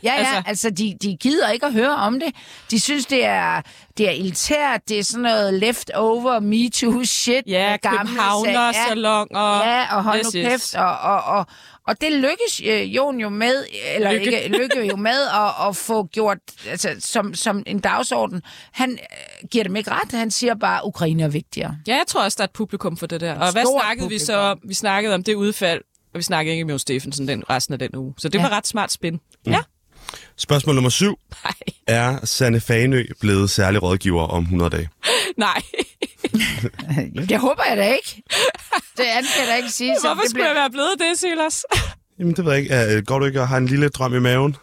Ja, ja, altså, altså de, de gider ikke at høre om det. De synes, det er, det er elitært, det er sådan noget leftover, me too shit. Ja, københavner, salon og... Ja, og hold nu kæft, og... og, og Og det lykkes øh, Jon jo med, eller Lykke. ikke, lykkes jo med at, at få gjort altså, som, som en dagsorden. Han øh, giver dem ikke ret, han siger bare, at Ukraine er vigtigere. Ja, jeg tror også, der er et publikum for det der. Et og hvad snakkede publikum. Vi så om? Vi snakkede om det udfald, og vi snakkede ikke med Jon Stephensen den, resten af den uge. Så det ja. var ret smart spin. Mm. Ja. Spørgsmål nummer syv. Nej. Er Sanne Fahnøe blevet særlig rådgiver om hundrede dage? Nej. Jeg håber jeg da ikke. Det andet kan jeg da ikke sige. Hvorfor det skulle bliver... jeg være blevet det, Silas? Jamen, det ved jeg ikke. Går du ikke og har en lille drøm i maven?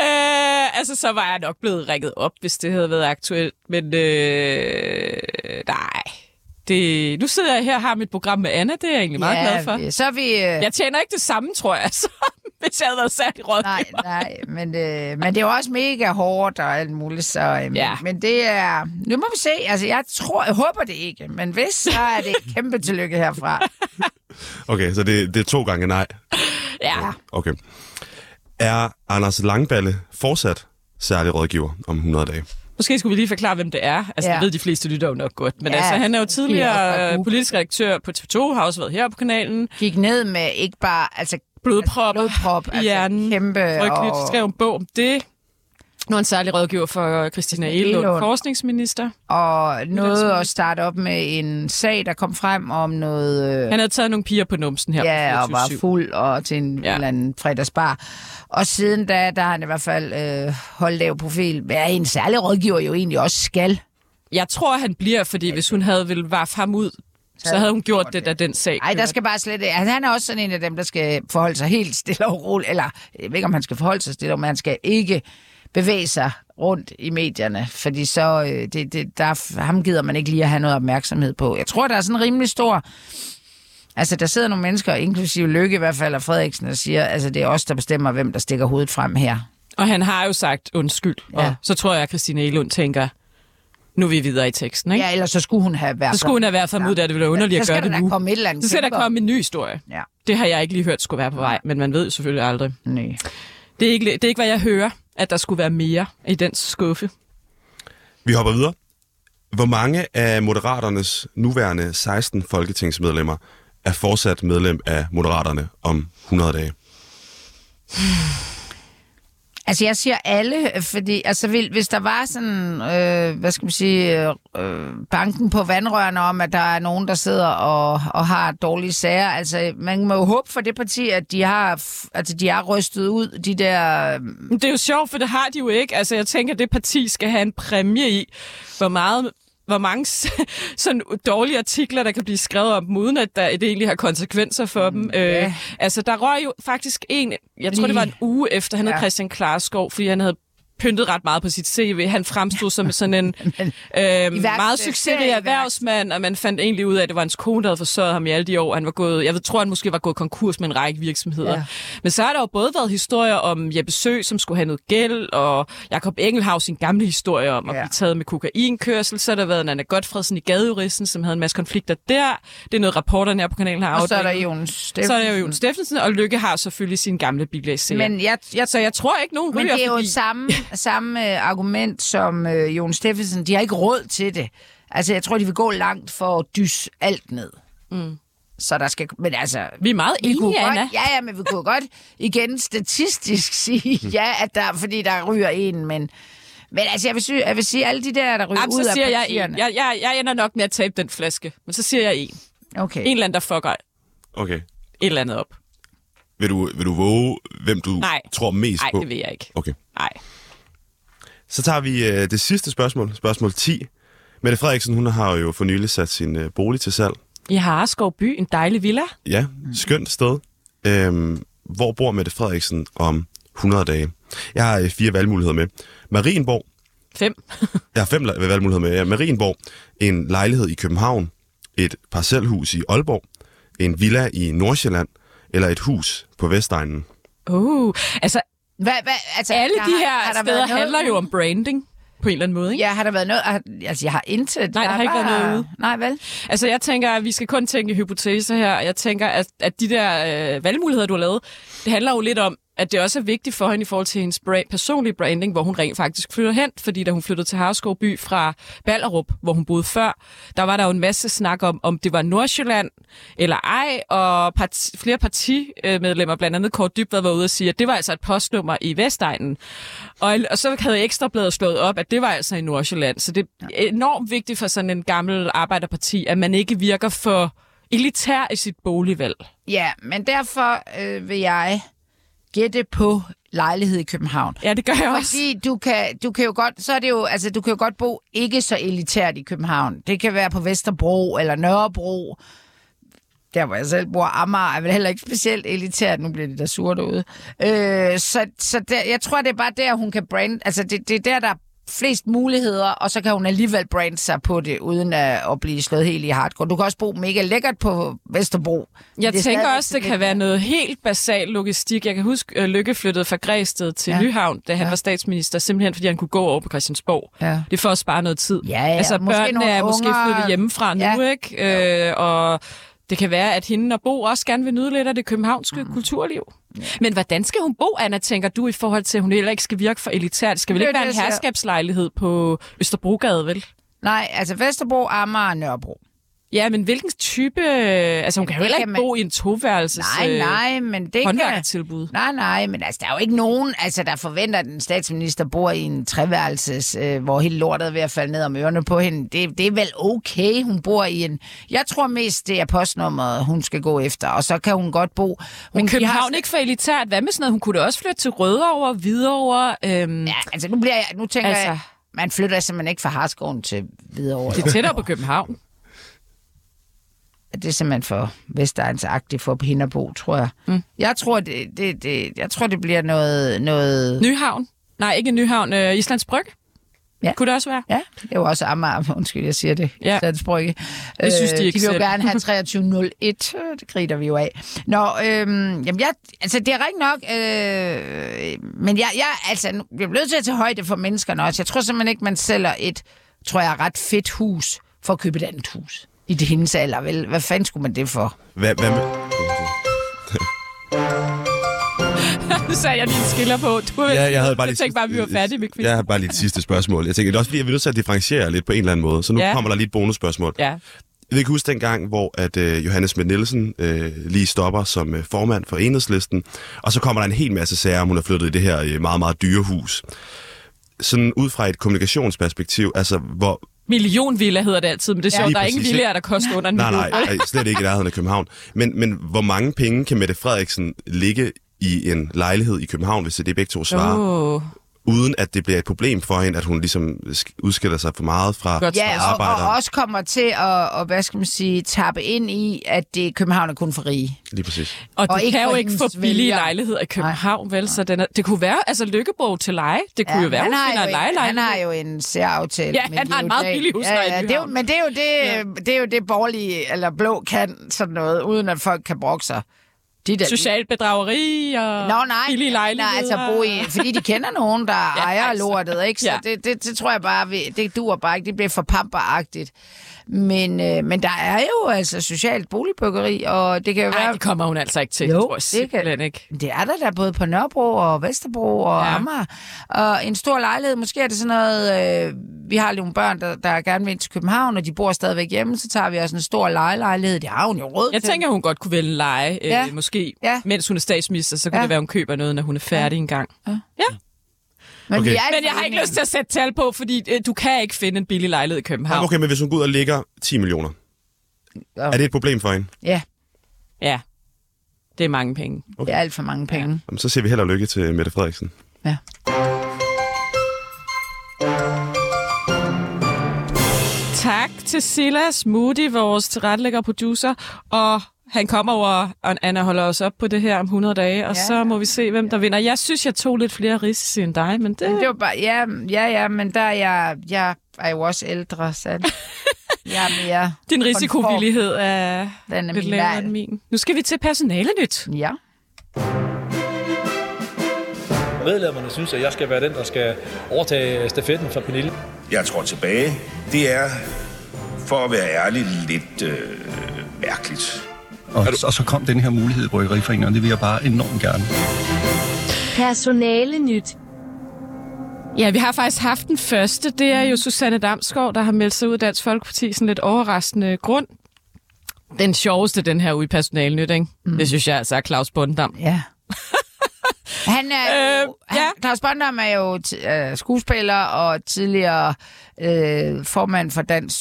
Øh, altså, så var jeg nok blevet rækket op, hvis det havde været aktuelt. Men øh, nej. Det... Nu sidder jeg her og har mit program med Anna. Det er jeg egentlig meget ja, glad for. Så vi, øh... Jeg tjener ikke det samme, tror jeg, så, hvis jeg havde været særlig rådgiver. Nej, nej. Men, øh, men det er jo også mega hårdt og alt muligt. Så, øh, ja. Men det er... Nu må vi se. Altså, jeg tror, jeg håber det ikke. Men hvis, så er det et kæmpe tillykke herfra. Okay, så det, det er to gange nej. Ja. Okay. Er Anders Langballe fortsat særlig rådgiver om hundrede dage? Måske skulle vi lige forklare, hvem det er. Altså, ja. det ved de fleste lytter jo nok godt. Men ja, altså, han er jo tidligere er politisk redaktør på T V to, har også været her på kanalen. Gik ned med ikke bare... altså blodprop, blodprop i hjernen. Kæmpe og... skrev en bog om det. Nu er han særlig rådgiver for Christina Egelund, forskningsminister. Og noget at starte op med en sag, der kom frem om noget... Han havde taget nogle piger på numsen her. Ja, og var fuld og til en ja. eller anden fredagsbar. Og siden da, der har han i hvert fald øh, holdt lav profil. Hvad er en særlig rådgiver jo egentlig også skal? Jeg tror, han bliver, fordi hvis hun havde ville varf ham ud... Så havde hun gjort det, da den sag... Nej, der skal bare slet... Altså, han er også sådan en af dem, der skal forholde sig helt stille og roligt. Eller, jeg ved ikke, om han skal forholde sig stille, men han skal ikke bevæge sig rundt i medierne. Fordi så... Det, det, der, ham gider man ikke lige at have noget opmærksomhed på. Jeg tror, der er sådan rimelig stor... Altså, der sidder nogle mennesker, inklusive Lykke i hvert fald, og Frederiksen, og siger, altså, det er os, der bestemmer, hvem der stikker hovedet frem her. Og han har jo sagt undskyld. Ja. Og så tror jeg, at Christina Egelund tænker... Nu er vi videre i teksten, ikke? Ja, eller så skulle hun have været... Så skulle hun have været frem ud, da det ville underligt ja, at gøre det nu. Komme et så skal der komme en ny historie. Ja. Det har jeg ikke lige hørt skulle være på vej, men man ved jo selvfølgelig aldrig. Nej. Det er ikke, det er ikke, hvad jeg hører, at der skulle være mere i den skuffe. Vi hopper videre. Hvor mange af Moderaternes nuværende seksten folketingsmedlemmer er fortsat medlem af Moderaterne om hundrede dage? Altså, jeg siger alle, fordi altså, hvis der var sådan, øh, hvad skal man sige, øh, banken på vandrørene om, at der er nogen, der sidder og, og har dårlige sager. Altså, man må jo håbe for det parti, at de har, altså, de har rystet ud de der... Øh... Det er jo sjovt, for det har de jo ikke. Altså, jeg tænker, at det parti skal have en præmie i, hvor meget... hvor mange sådan dårlige artikler, der kan blive skrevet om, uden at der, det egentlig har konsekvenser for mm, dem. Yeah. Øh, altså, der røg jo faktisk en... Jeg tror, det var en uge efter, han ja. hed Christian Klarskov, fordi han havde pyntet ret meget på sit C V. Han fremstod som sådan en øh, meget succesrig erhvervsmand, og man fandt egentlig ud af, at det var hans kone, der havde forsørget ham i alle de år. Han var gået, jeg tror, han måske var gået konkurs med en række virksomheder. Ja. Men så har der jo både været historier om Jeppe Søe, som skulle have noget gæld, og Jacob Engelhav sin gamle historie om at ja. blive taget med kokainkørsel. Så har der været en Anna Godfredsen i Gadejuristen, som havde en masse konflikter der. Det er noget, rapporterne her på kanalen har afdækket. Og så er der Jon Steffensen. Så er der Jon Steffensen, og Lykke har selvfølgelig sin gamle bilagsserie. Men jeg, jeg, så jeg tror ikke nogen ryger, men det er jo fordi... samme. Samme øh, argument som øh, Jon Steffensen. De har ikke råd til det. Altså, jeg tror, de vil gå langt for at dysse alt ned. Mm. Så der skal... Men altså... Vi er meget enige, Anna. Godt, ja, ja, men vi kunne godt igen statistisk sige, ja, at der, fordi der ryger en, men... Men altså, jeg vil sige, jeg vil sige alle de der, der ryger Jamen, ud af partierne. Jeg, jeg, jeg ender nok med at tabe den flaske, men så siger jeg en. Okay. En eller anden, der fucker okay. et eller andet op. Vil du, vil du våge, hvem du Nej. tror mest Nej, på? Nej, det vil jeg ikke. Okay. Nej. Så tager vi øh, det sidste spørgsmål, spørgsmål ti. Mette Frederiksen, hun har jo for nylig sat sin øh, bolig til salg. I Harreskov By, en dejlig villa. Ja, skønt sted. Øhm, hvor bor Mette Frederiksen om hundrede dage? Jeg har øh, fire valgmuligheder med. Marienborg. Fem. Jeg har fem valgmuligheder med. Ja, Marienborg, en lejlighed i København, et parcelhus i Aalborg, en villa i Nordsjælland eller et hus på Vestegnen. Uh, altså... Hvad, hvad, altså, alle de her har, har steder handler jo om branding på en eller anden måde, ikke? Ja, har der været noget? Altså, jeg har intet. Nej, der, der har ikke bare... været noget ude. Nej, vel? Altså, jeg tænker, at vi skal kun tænke hypoteser her. Jeg tænker, at, at de der øh, valgmuligheder, du har lavet, det handler jo lidt om, at det også er vigtigt for hende i forhold til hendes brand, personlige branding, hvor hun rent faktisk flytter hen, fordi da hun flyttede til Harreskov By fra Ballerup, hvor hun boede før, der var der jo en masse snak om, om det var Nordsjælland eller ej, og parti, flere partimedlemmer, blandt andet Kåre Dybvad, var ude og sige, at det var altså et postnummer i Vestegnen. Og, og så havde Ekstrabladet slået op, at det var altså i Nordsjælland. Så det er enormt vigtigt for sådan en gammel arbejderparti, at man ikke virker for elitær i sit boligvalg. Ja, men derfor øh, vil jeg gætte på lejlighed i København. Ja, det gør jeg også. Fordi du kan, du kan jo godt, så er det jo, altså du kan jo godt bo ikke så elitært i København. Det kan være på Vesterbro eller Nørrebro. Der hvor jeg selv bor, Amager, er vel heller ikke specielt elitært. Nu bliver det der sure derude. Øh, så så der, jeg tror, det er bare der, hun kan brande. Altså det, det er der, der er flest muligheder, og så kan hun alligevel brande sig på det, uden at, at blive slået helt i hardcore. Du kan også bo mega lækkert på Vesterbro. Jeg tænker også, det kan være noget helt basal logistik. Jeg kan huske, at Løkke flyttede fra Græsted til ja. Nyhavn, da han ja. var statsminister, simpelthen fordi han kunne gå over på Christiansborg. Ja. Det er for at spare noget tid. Ja, ja. Altså måske børnene er unger... måske flyttet hjemmefra ja. nu, ikke? Øh, og det kan være, at hende og Bo også gerne vil nyde lidt af det københavnske mm. kulturliv. Men hvordan skal hun bo, Anna, tænker du, i forhold til, at hun heller ikke skal virke for elitært? Skal vel ikke være en herskabslejlighed på Østerbrogade, vel? Nej, altså Vesterbro, Amager og Nørrebro. Ja, men hvilken type... Altså, hun kan jo heller ikke man... bo i en toværelses nej, nej, men det håndværkertilbud. Kan... Nej, nej, men altså, der er jo ikke nogen, altså, der forventer, at en statsminister bor i en treværelses, øh, hvor hele lortet er ved at falde ned om ørerne på hende. Det, det er vel okay, hun bor i en... Jeg tror mest, det er postnummeret, hun skal gå efter, og så kan hun godt bo... Hun, men København har... ikke for elitært. Hvad med sådan noget? Hun kunne da også flytte til Rødovre, Hvidovre... Øhm... Ja, altså, nu, bliver jeg, nu tænker altså... jeg... Man flytter simpelthen ikke fra Harskoven til Hvidovre. Det er tættere på København. Det er simpelthen for vestegnsagtigt for hende at bo, tror jeg. Mm. Jeg tror, det, det, det, jeg tror, det bliver noget... noget... Nyhavn? Nej, ikke Nyhavn. Øh, Islands Brygge? Ja. Kunne det også være? Ja, det er jo også Amager. Undskyld, jeg siger det. Ja. Islands Brygge. Det synes de øh, ikke selv. De vil jo gerne have treogtyve nul et. Det griner vi jo af. Nå, øh, jamen jeg... Altså, det er rigtig nok... Øh, men jeg, jeg, altså, jeg bliver nødt til at tage højde for menneskerne også. Jeg tror simpelthen ikke, man sælger et, tror jeg, ret fedt hus for at købe et andet hus. I det hendes alder, vel? Hvad fanden skulle man det for? Hvad, hvad med... Nu sagde jeg lige en skiller på. Du ja, jeg havde bare lige... tænkte bare, at vi var færdige med kvinder. Jeg havde bare lige et sidste spørgsmål. Jeg tænkte, det er også fordi, jeg vil nødt til at differentiere lidt på en eller anden måde. Så nu ja. kommer der lige et bonusspørgsmål. Ja. Jeg kan huske dengang, hvor at, øh, Johannes Schmidt Nielsen øh, lige stopper som øh, formand for Enhedslisten. Og så kommer der en hel masse sager, om hun har flyttet i det her øh, meget, meget dyre hus. Sådan ud fra et kommunikationsperspektiv, altså hvor... Millionvilla hedder det altid, men det er ja, sjovt, der er ingen villaer, der koster under en million. Nej, nej, slet ikke i nærheden af København. Men, men hvor mange penge kan Mette Frederiksen ligge i en lejlighed i København, hvis det er begge to svarer? Oh. Uden at det bliver et problem for hende, at hun ligesom udskiller sig for meget fra arbejderen. Ja, og, og også kommer til at, og, hvad skal man sige, tappe ind i, at det København er kun for rige. Lige præcis. Og, og det kan jo ikke få billige lejligheder i København, nej, vel? Nej. Så den er, det kunne være, altså Løkkeborg til leje, det ja, kunne jo være, hun finder en lejelejlighed. Han har jo en særaftale. Ja, med han har en meget billig husleje ja, ja, i det jo, men det er jo det, ja. det, er jo det borgerlige, eller blå kan, sådan noget, uden at folk kan brokke sig. De socialt bedrageri og Nå, nej, billige lejligheder. Nej, altså bo i, fordi de kender nogen, der ja, ejer altså. lortet, ikke? Så ja. det, det, det tror jeg bare, det duer bare ikke. Det bliver for pamperagtigt. Men, øh, men der er jo altså socialt boligbyggeri, og det kan jo Ej, være... det kommer hun altså ikke til, jo, tror jeg simpelthen ikke. Det er der da både på Nørrebro og Vesterbro og ja. Amager. Og en stor lejlighed, måske er det sådan noget... Øh, vi har nogle børn, der, der gerne vil ind til København, og de bor stadigvæk hjemme, så tager vi også en stor lejelejlighed. Det har hun jo råd til. Jeg tænker, hun godt kunne vælge leje, øh, ja. måske. Ja. Mens hun er statsminister, så kunne ja. det være, hun køber noget, når hun er færdig ja. engang. Ja. ja. Men, okay. men jeg har ikke lyst til at sætte tal på, fordi øh, du kan ikke finde en billig lejlighed i København. Okay, men hvis hun går ud og ligger ti millioner, okay. er det et problem for hende? Ja. Ja, det er mange penge. Okay. Det er alt for mange penge. Ja. Jamen, så siger vi held og lykke til Mette Frederiksen. Ja. Tak til Silas Moody, vores tilrettelægger og producer, og... Han kommer over, og Anna holder os op på det her om hundrede dage, og ja, så må vi se, hvem der vinder. Jeg synes, jeg tog lidt flere risici end dig, men det... Men det var bare, ja, ja, ja, men der er jeg, jeg er jo også ældre, så jeg er mere... Din risikovillighed er, er lidt længere end min. Nu skal vi til personalenyt. Ja. Medlemmerne synes, at jeg skal være den, der skal overtage stafetten fra Pernille. Jeg tror tilbage, det er, for at være ærlig, lidt øh, mærkeligt. Og, og så kom den her mulighed i Bryggeriforeningen, og det vil jeg bare enormt gerne. Personale nyt. Ja, vi har faktisk haft den første. Det er jo Susanne Damsgaard, der har meldt sig ud af Dansk Folkeparti, sådan lidt overraskende grund. Den sjoveste, den her ude i personale nyt, ikke? Mm. Det synes jeg altså er Claus Bondam. Ja. Han er jo, øh, han, ja. Claus Bondam er jo t- øh, skuespiller og tidligere øh, formand for Dansk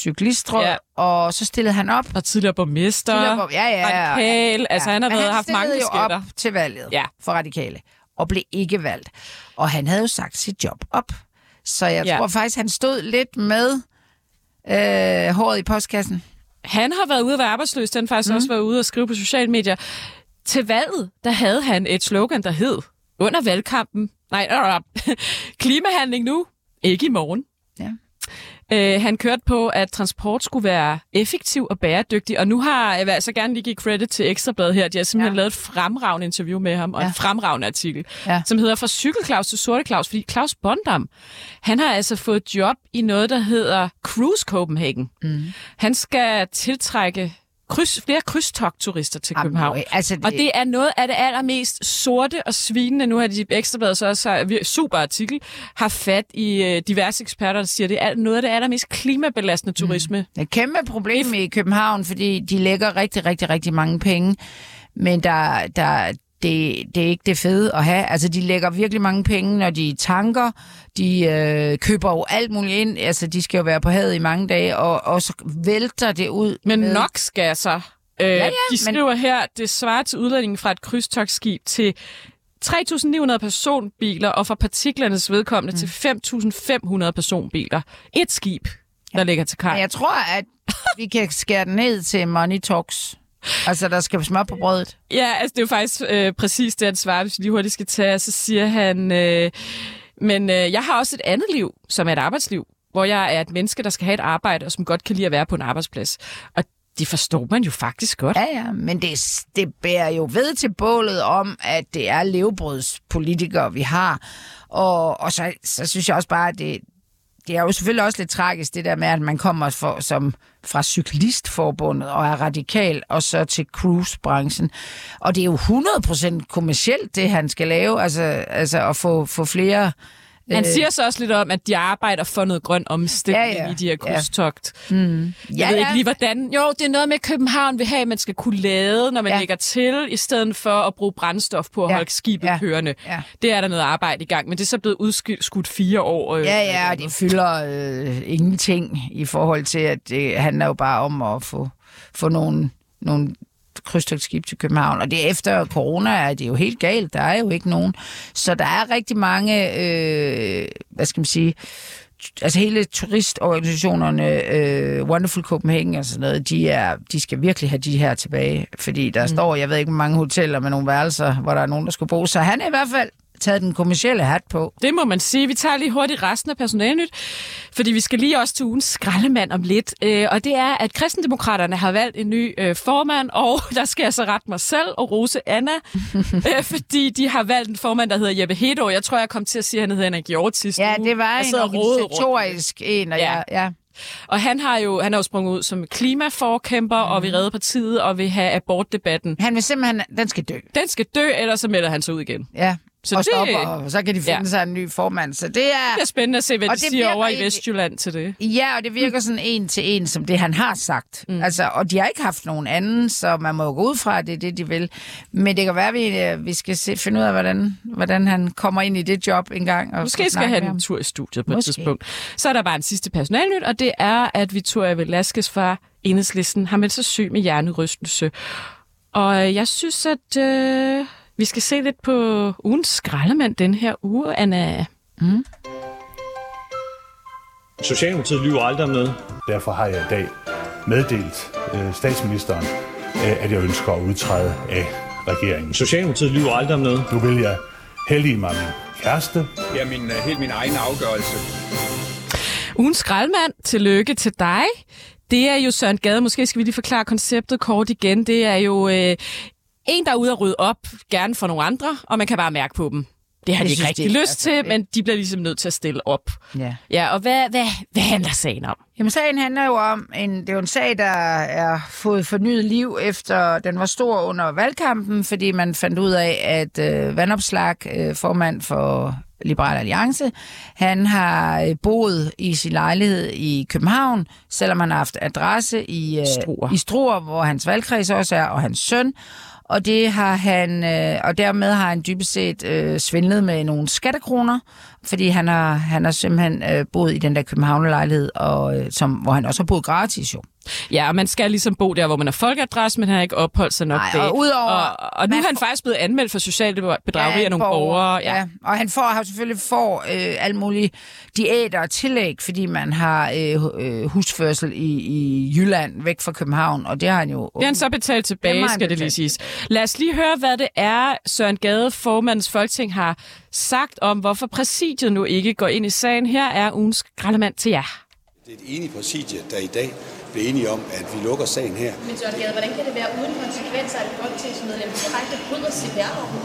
Cyklistråd, ja. Og så stillede han op. Og tidligere borgmester, tidligere borg- ja, ja, radikal, ja. Altså han har været, han haft mange skætter. Han stillede jo op til valget, ja, for radikale, og blev ikke valgt. Og han havde jo sagt sit job op. Så jeg ja. tror faktisk, han stod lidt med øh, håret i postkassen. Han har været ude at være arbejdsløs, den faktisk mm. også været ude at skrive på sociale medier. Til valget, der havde han et slogan, der hed, under valgkampen, nej, øh, øh, klimahandling nu, ikke i morgen. Ja. Øh, han kørte på, at transport skulle være effektiv og bæredygtig, og nu har jeg altså gerne lige give credit til Ekstrabladet her, de har simpelthen ja. lavet et fremragende interview med ham, og ja. en fremragende artikel, ja. som hedder Fra Cykelklaus til Sorte Claus, fordi Claus Bondam, han har altså fået job i noget, der hedder Cruise Copenhagen. Mm. Han skal tiltrække Kryds, flere krydstogturister til København. Jamen, altså det... Og det er noget af det allermest sorte og svinende. Nu har de Ekstrabladet så også, super artikel, har fat i diverse eksperter, der siger, det er noget af det allermest klimabelastende turisme. Mm. Det er et kæmpe problem i København, fordi de lægger rigtig, rigtig, rigtig mange penge. Men der, der, det, det er ikke det fede at have. Altså, de lægger virkelig mange penge, når de tanker. De øh, køber jo alt muligt ind. Altså, de skal jo være på havet i mange dage, og, og så vælter det ud. Men med... nok skal så. Øh, ja, ja, de skriver men... her, det svarer til udledningen fra et krydstogtskib til tre tusind ni hundrede personbiler, og fra partiklernes vedkommende mm. til fem tusind fem hundrede personbiler. Et skib, ja. der ligger til kaj. Jeg tror, at vi kan skære den ned til Money Talks. Altså, der skal smør på brødet. Ja, altså, det er jo faktisk øh, præcis det, han svarer, hvis vi lige hurtigt skal tage. Så siger han, øh, men øh, jeg har også et andet liv, som er et arbejdsliv, hvor jeg er et menneske, der skal have et arbejde, og som godt kan lide at være på en arbejdsplads. Og det forstår man jo faktisk godt. Ja, ja, men det, det bærer jo ved til bålet om, at det er levebrødspolitikere, vi har. Og, og så, så synes jeg også bare, at det... Det er jo selvfølgelig også lidt tragisk, det der med, at man kommer for, som, fra cyklistforbundet og er radikal, og så til cruisebranchen. Og det er jo hundrede procent kommercielt, det han skal lave, altså, altså at få, få flere... Han siger så også lidt om, at de arbejder for noget grøn omstilling ja, ja. i de her krydstogt. Ja. Mm. Jeg ja, ved ikke lige, hvordan... Jo, det er noget med, at København vil have, at man skal kunne lade, når man ja. lægger til, i stedet for at bruge brændstof på at ja. holde skibet ja. kørende. Ja. Det er der noget arbejde i gang, men det er så blevet udskudt fire år. Øh, ja, ja, og det fylder øh, ingenting i forhold til, at det handler jo bare om at få, få nogle... nogle krydstogtskib til København, og det efter corona er det jo helt galt, der er jo ikke nogen. Så der er rigtig mange, øh, hvad skal man sige, altså hele turistorganisationerne, øh, Wonderful Copenhagen og sådan noget, de, er, de skal virkelig have de her tilbage, fordi der mm. står, jeg ved ikke, mange hoteller med nogle værelser, hvor der er nogen, der skal bo, så han er i hvert fald taget den kommercielle hat på. Det må man sige. Vi tager lige hurtigt resten af personalenyt, fordi vi skal lige også til ugens skraldemand om lidt. Øh, og det er, at Kristendemokraterne har valgt en ny øh, formand, og der skal jeg så rette mig selv og rose Anna, øh, fordi de har valgt en formand, der hedder Jeppe Hedå. Jeg tror, jeg kom til at sige, at han hedder Henrik Hjort sidste uge. Ja, det var en organisatorisk en, og ja. ja. Og han har jo han er jo sprunget ud som klimaforkæmper, mm. og vil redde partiet, og vil have abortdebatten. Han vil simpelthen, den skal dø. Den skal dø, ellers så melder han sig ud igen. Ja. Så og det... stopper, og så kan de finde ja. sig en ny formand. Så det er... det er spændende at se, hvad og de siger over en... i Vestjylland til det. Ja, og det virker sådan en til en, som det han har sagt. Mm. Altså, og de har ikke haft nogen anden, så man må jo gå ud fra, at det er det, de vil. Men det kan være, at vi, vi skal se, finde ud af, hvordan, hvordan han kommer ind i det job engang. Måske skal han en tur i studiet på Måske. et tidspunkt. Så er der bare en sidste personalnyt, og det er, at Victoria Velasquez fra Enhedslisten har meldt sig syg med hjernerystelse. Og jeg synes, at... Øh... vi skal se lidt på ugens skraldemand den her uge, Anna. Mm. Socialdemokratiet lyver aldrig om noget. Derfor har jeg i dag meddelt øh, statsministeren, øh, at jeg ønsker at udtræde af regeringen. Socialdemokratiet lyver aldrig om noget. Nu vil jeg heldige mig min kæreste. Det er min, helt min egen afgørelse. Ugens skraldemand, tillykke til dig. Det er jo Søren Gade. Måske skal vi lige forklare konceptet kort igen. Det er jo... Øh, en, der er ude at rydde op, gerne for nogle andre, og man kan bare mærke på dem. Det har de ikke rigtig lyst til, men de bliver ligesom nødt til at stille op. Ja, ja, og hvad, hvad, hvad handler sagen om? Jamen, sagen handler jo om, en, det er jo en sag, der er fået fornyet liv efter, den var stor under valgkampen, fordi man fandt ud af, at øh, Vanopslagh, øh, formand for Liberale Alliance, han har boet i sin lejlighed i København, selvom han har haft adresse i, øh, Struer. i Struer, hvor hans valgkreds også er, og hans søn. Og det har han, øh, og dermed har han dybest set øh, svindlet med nogle skattekroner, fordi han har, han har simpelthen øh, boet i den der København-lejlighed, og, øh, som, hvor han også har boet gratis jo. Ja, og man skal ligesom bo der, hvor man har folkeadresse, men han har ikke opholdt sig nok. Nej, og, udover, og, og nu er han faktisk blevet anmeldt for socialt bedrageri af ja, nogle borgere. Ja. Ja, og han får, har selvfølgelig får øh, alle mulige diæter og tillæg, fordi man har øh, husførsel i, i Jylland væk fra København, og det har han jo... Det har han så betalt tilbage, det skal betalt. Det lige siges. Lad os lige høre, hvad det er, Søren Gade, formandens folketing, har sagt om, hvorfor præsidiet nu ikke går ind i sagen. Her er ugens skraldemand til jer. Det er et enigt præsidie, der i dag bliver enige om, at vi lukker sagen her. Men Søren Gade, hvordan kan det være uden konsekvenser, at et folketingsmedlem direkte bryder C P R-loven?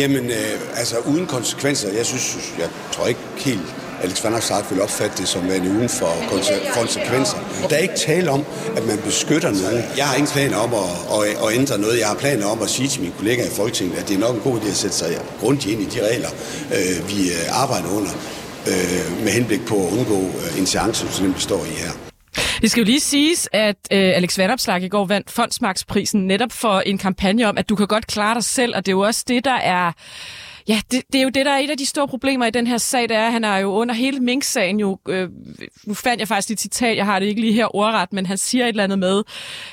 Jamen, øh, altså uden konsekvenser. Jeg synes, jeg tror ikke helt, Alex Vanopslagh vil opfatte det som værende uden for konsekvenser. Der er ikke tale om, at man beskytter noget. Jeg har ingen planer om at, at, at ændre noget. Jeg har planer om at sige til mine kollegaer i Folketinget, at det er nok en god idé at sætte sig grundigt ind i de regler, øh, vi arbejder under, med henblik på at undgå en chance, som den består i her. Det skal jo lige siges, at øh, Alex Vanopslagh i går vandt Fondsmarksprisen netop for en kampagne om, at du kan godt klare dig selv, og det er jo også det, der er... Ja, det, det er jo det, der er et af de store problemer i den her sag, det er, at han er jo under hele Mink-sagen jo... Øh, nu fandt jeg faktisk et citat, jeg har det ikke lige her ordret, men han siger et eller andet med,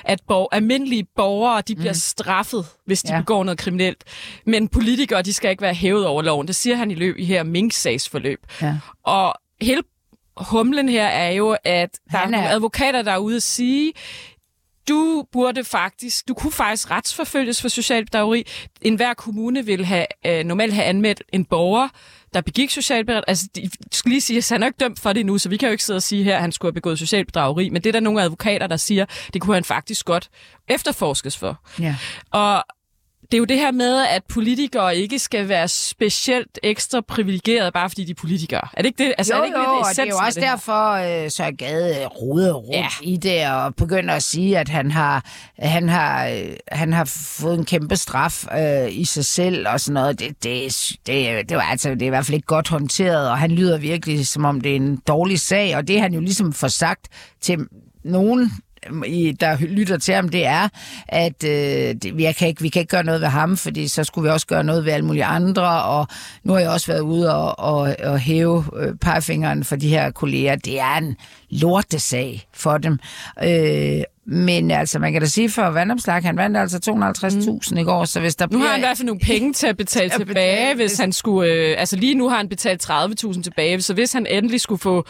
at borg, almindelige borgere, de bliver mm. straffet, hvis de ja. begår noget kriminelt. Men politikere, de skal ikke være hævet over loven. Det siger han i løb i her Mink-sagsforløb. Ja. Og hele humlen her er jo, at der er, er nogle advokater, der er ude at sige... Du burde faktisk, du kunne faktisk retsforfølges for socialt bedrageri. Enhver kommune vil have, øh, normalt have anmeldt en borger, der begik socialt bedrageri. Altså, de skal lige sige, at han er ikke dømt for det nu, så vi kan jo ikke sidde og sige her, at han skulle have begået socialt bedrageri. Men det er der nogle advokater, der siger, det kunne han faktisk godt efterforskes for. Ja. Og det er jo det her med, at politikere ikke skal være specielt ekstra privilegerede, bare fordi de er politikere. Er det ikke det? Altså, jo, er det ikke jo, lidt og det er jo også derfor, øh, Søren Gade roder rundt ja. i det og begynder at sige, at han har, han har, han har fået en kæmpe straf øh, i sig selv og sådan noget. Det, det, det, det, var, altså, det er i hvert fald ikke godt håndteret, og han lyder virkelig, som om det er en dårlig sag, og det han jo ligesom får sagt til nogen, der lytter til ham, det er, at øh, det, vi, kan ikke, vi kan ikke gøre noget ved ham, fordi så skulle vi også gøre noget ved alle mulige andre, og nu har jeg også været ude og, og, og hæve øh, pegefingeren for de her kolleger. Det er en lortesag for dem. Øh, men altså, man kan da sige for Vanopslagh, han vandt altså to hundrede og halvtreds tusind mm. i går, så hvis der nu bliver... Nu har han i hvert fald nogle penge til at betale til at tilbage, betale, hvis, hvis han skulle... Øh, altså lige nu har han betalt tredive tusind tilbage, så hvis han endelig skulle få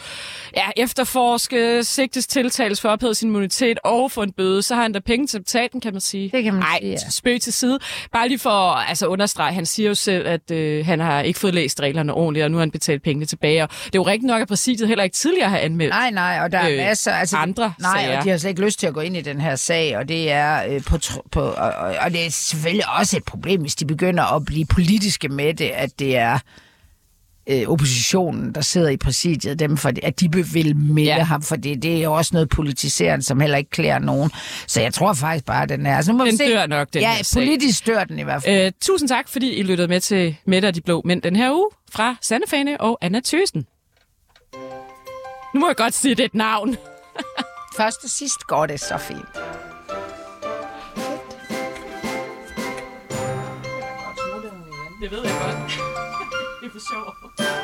ja, efterforske, sigtes, tiltales for at ophæve sin immunitet og få en bøde, så har han da penge til at betale den, kan man sige. Det kan man Ej, sige, ja. Spøg til side. Bare lige for at altså, understrege, han siger jo selv, at øh, han har ikke fået læst reglerne ordentligt, og nu har han betalt pengene tilbage, og det er jo rigtig nok, at præsidiet heller ikke tidligere har anmeldt. Nej, nej, og der er øh, masser... Altså, andre nej, sager. Og de har slet ikke lyst til at gå ind i den her sag, og det er øh, på, på og, og det er selvfølgelig også et problem, hvis de begynder at blive politiske med det, at det er øh, oppositionen, der sidder i præsidiet, dem for, at de vil melde ja. ham, for det, det er jo også noget politiserende, som heller ikke klæder nogen. Så jeg tror faktisk bare, at den er... Så må den se. Dør nok, den ja, politisk dør den i hvert fald. Øh, tusind tak, fordi I lyttede med til Mette og de Blå Mænd den her uge, fra Sanne Fahnøe og Anna Thygesen. Nu må jeg godt sige, det et navn. Først og sidst går det så fint. Det ved jeg godt. Det er for sjovt.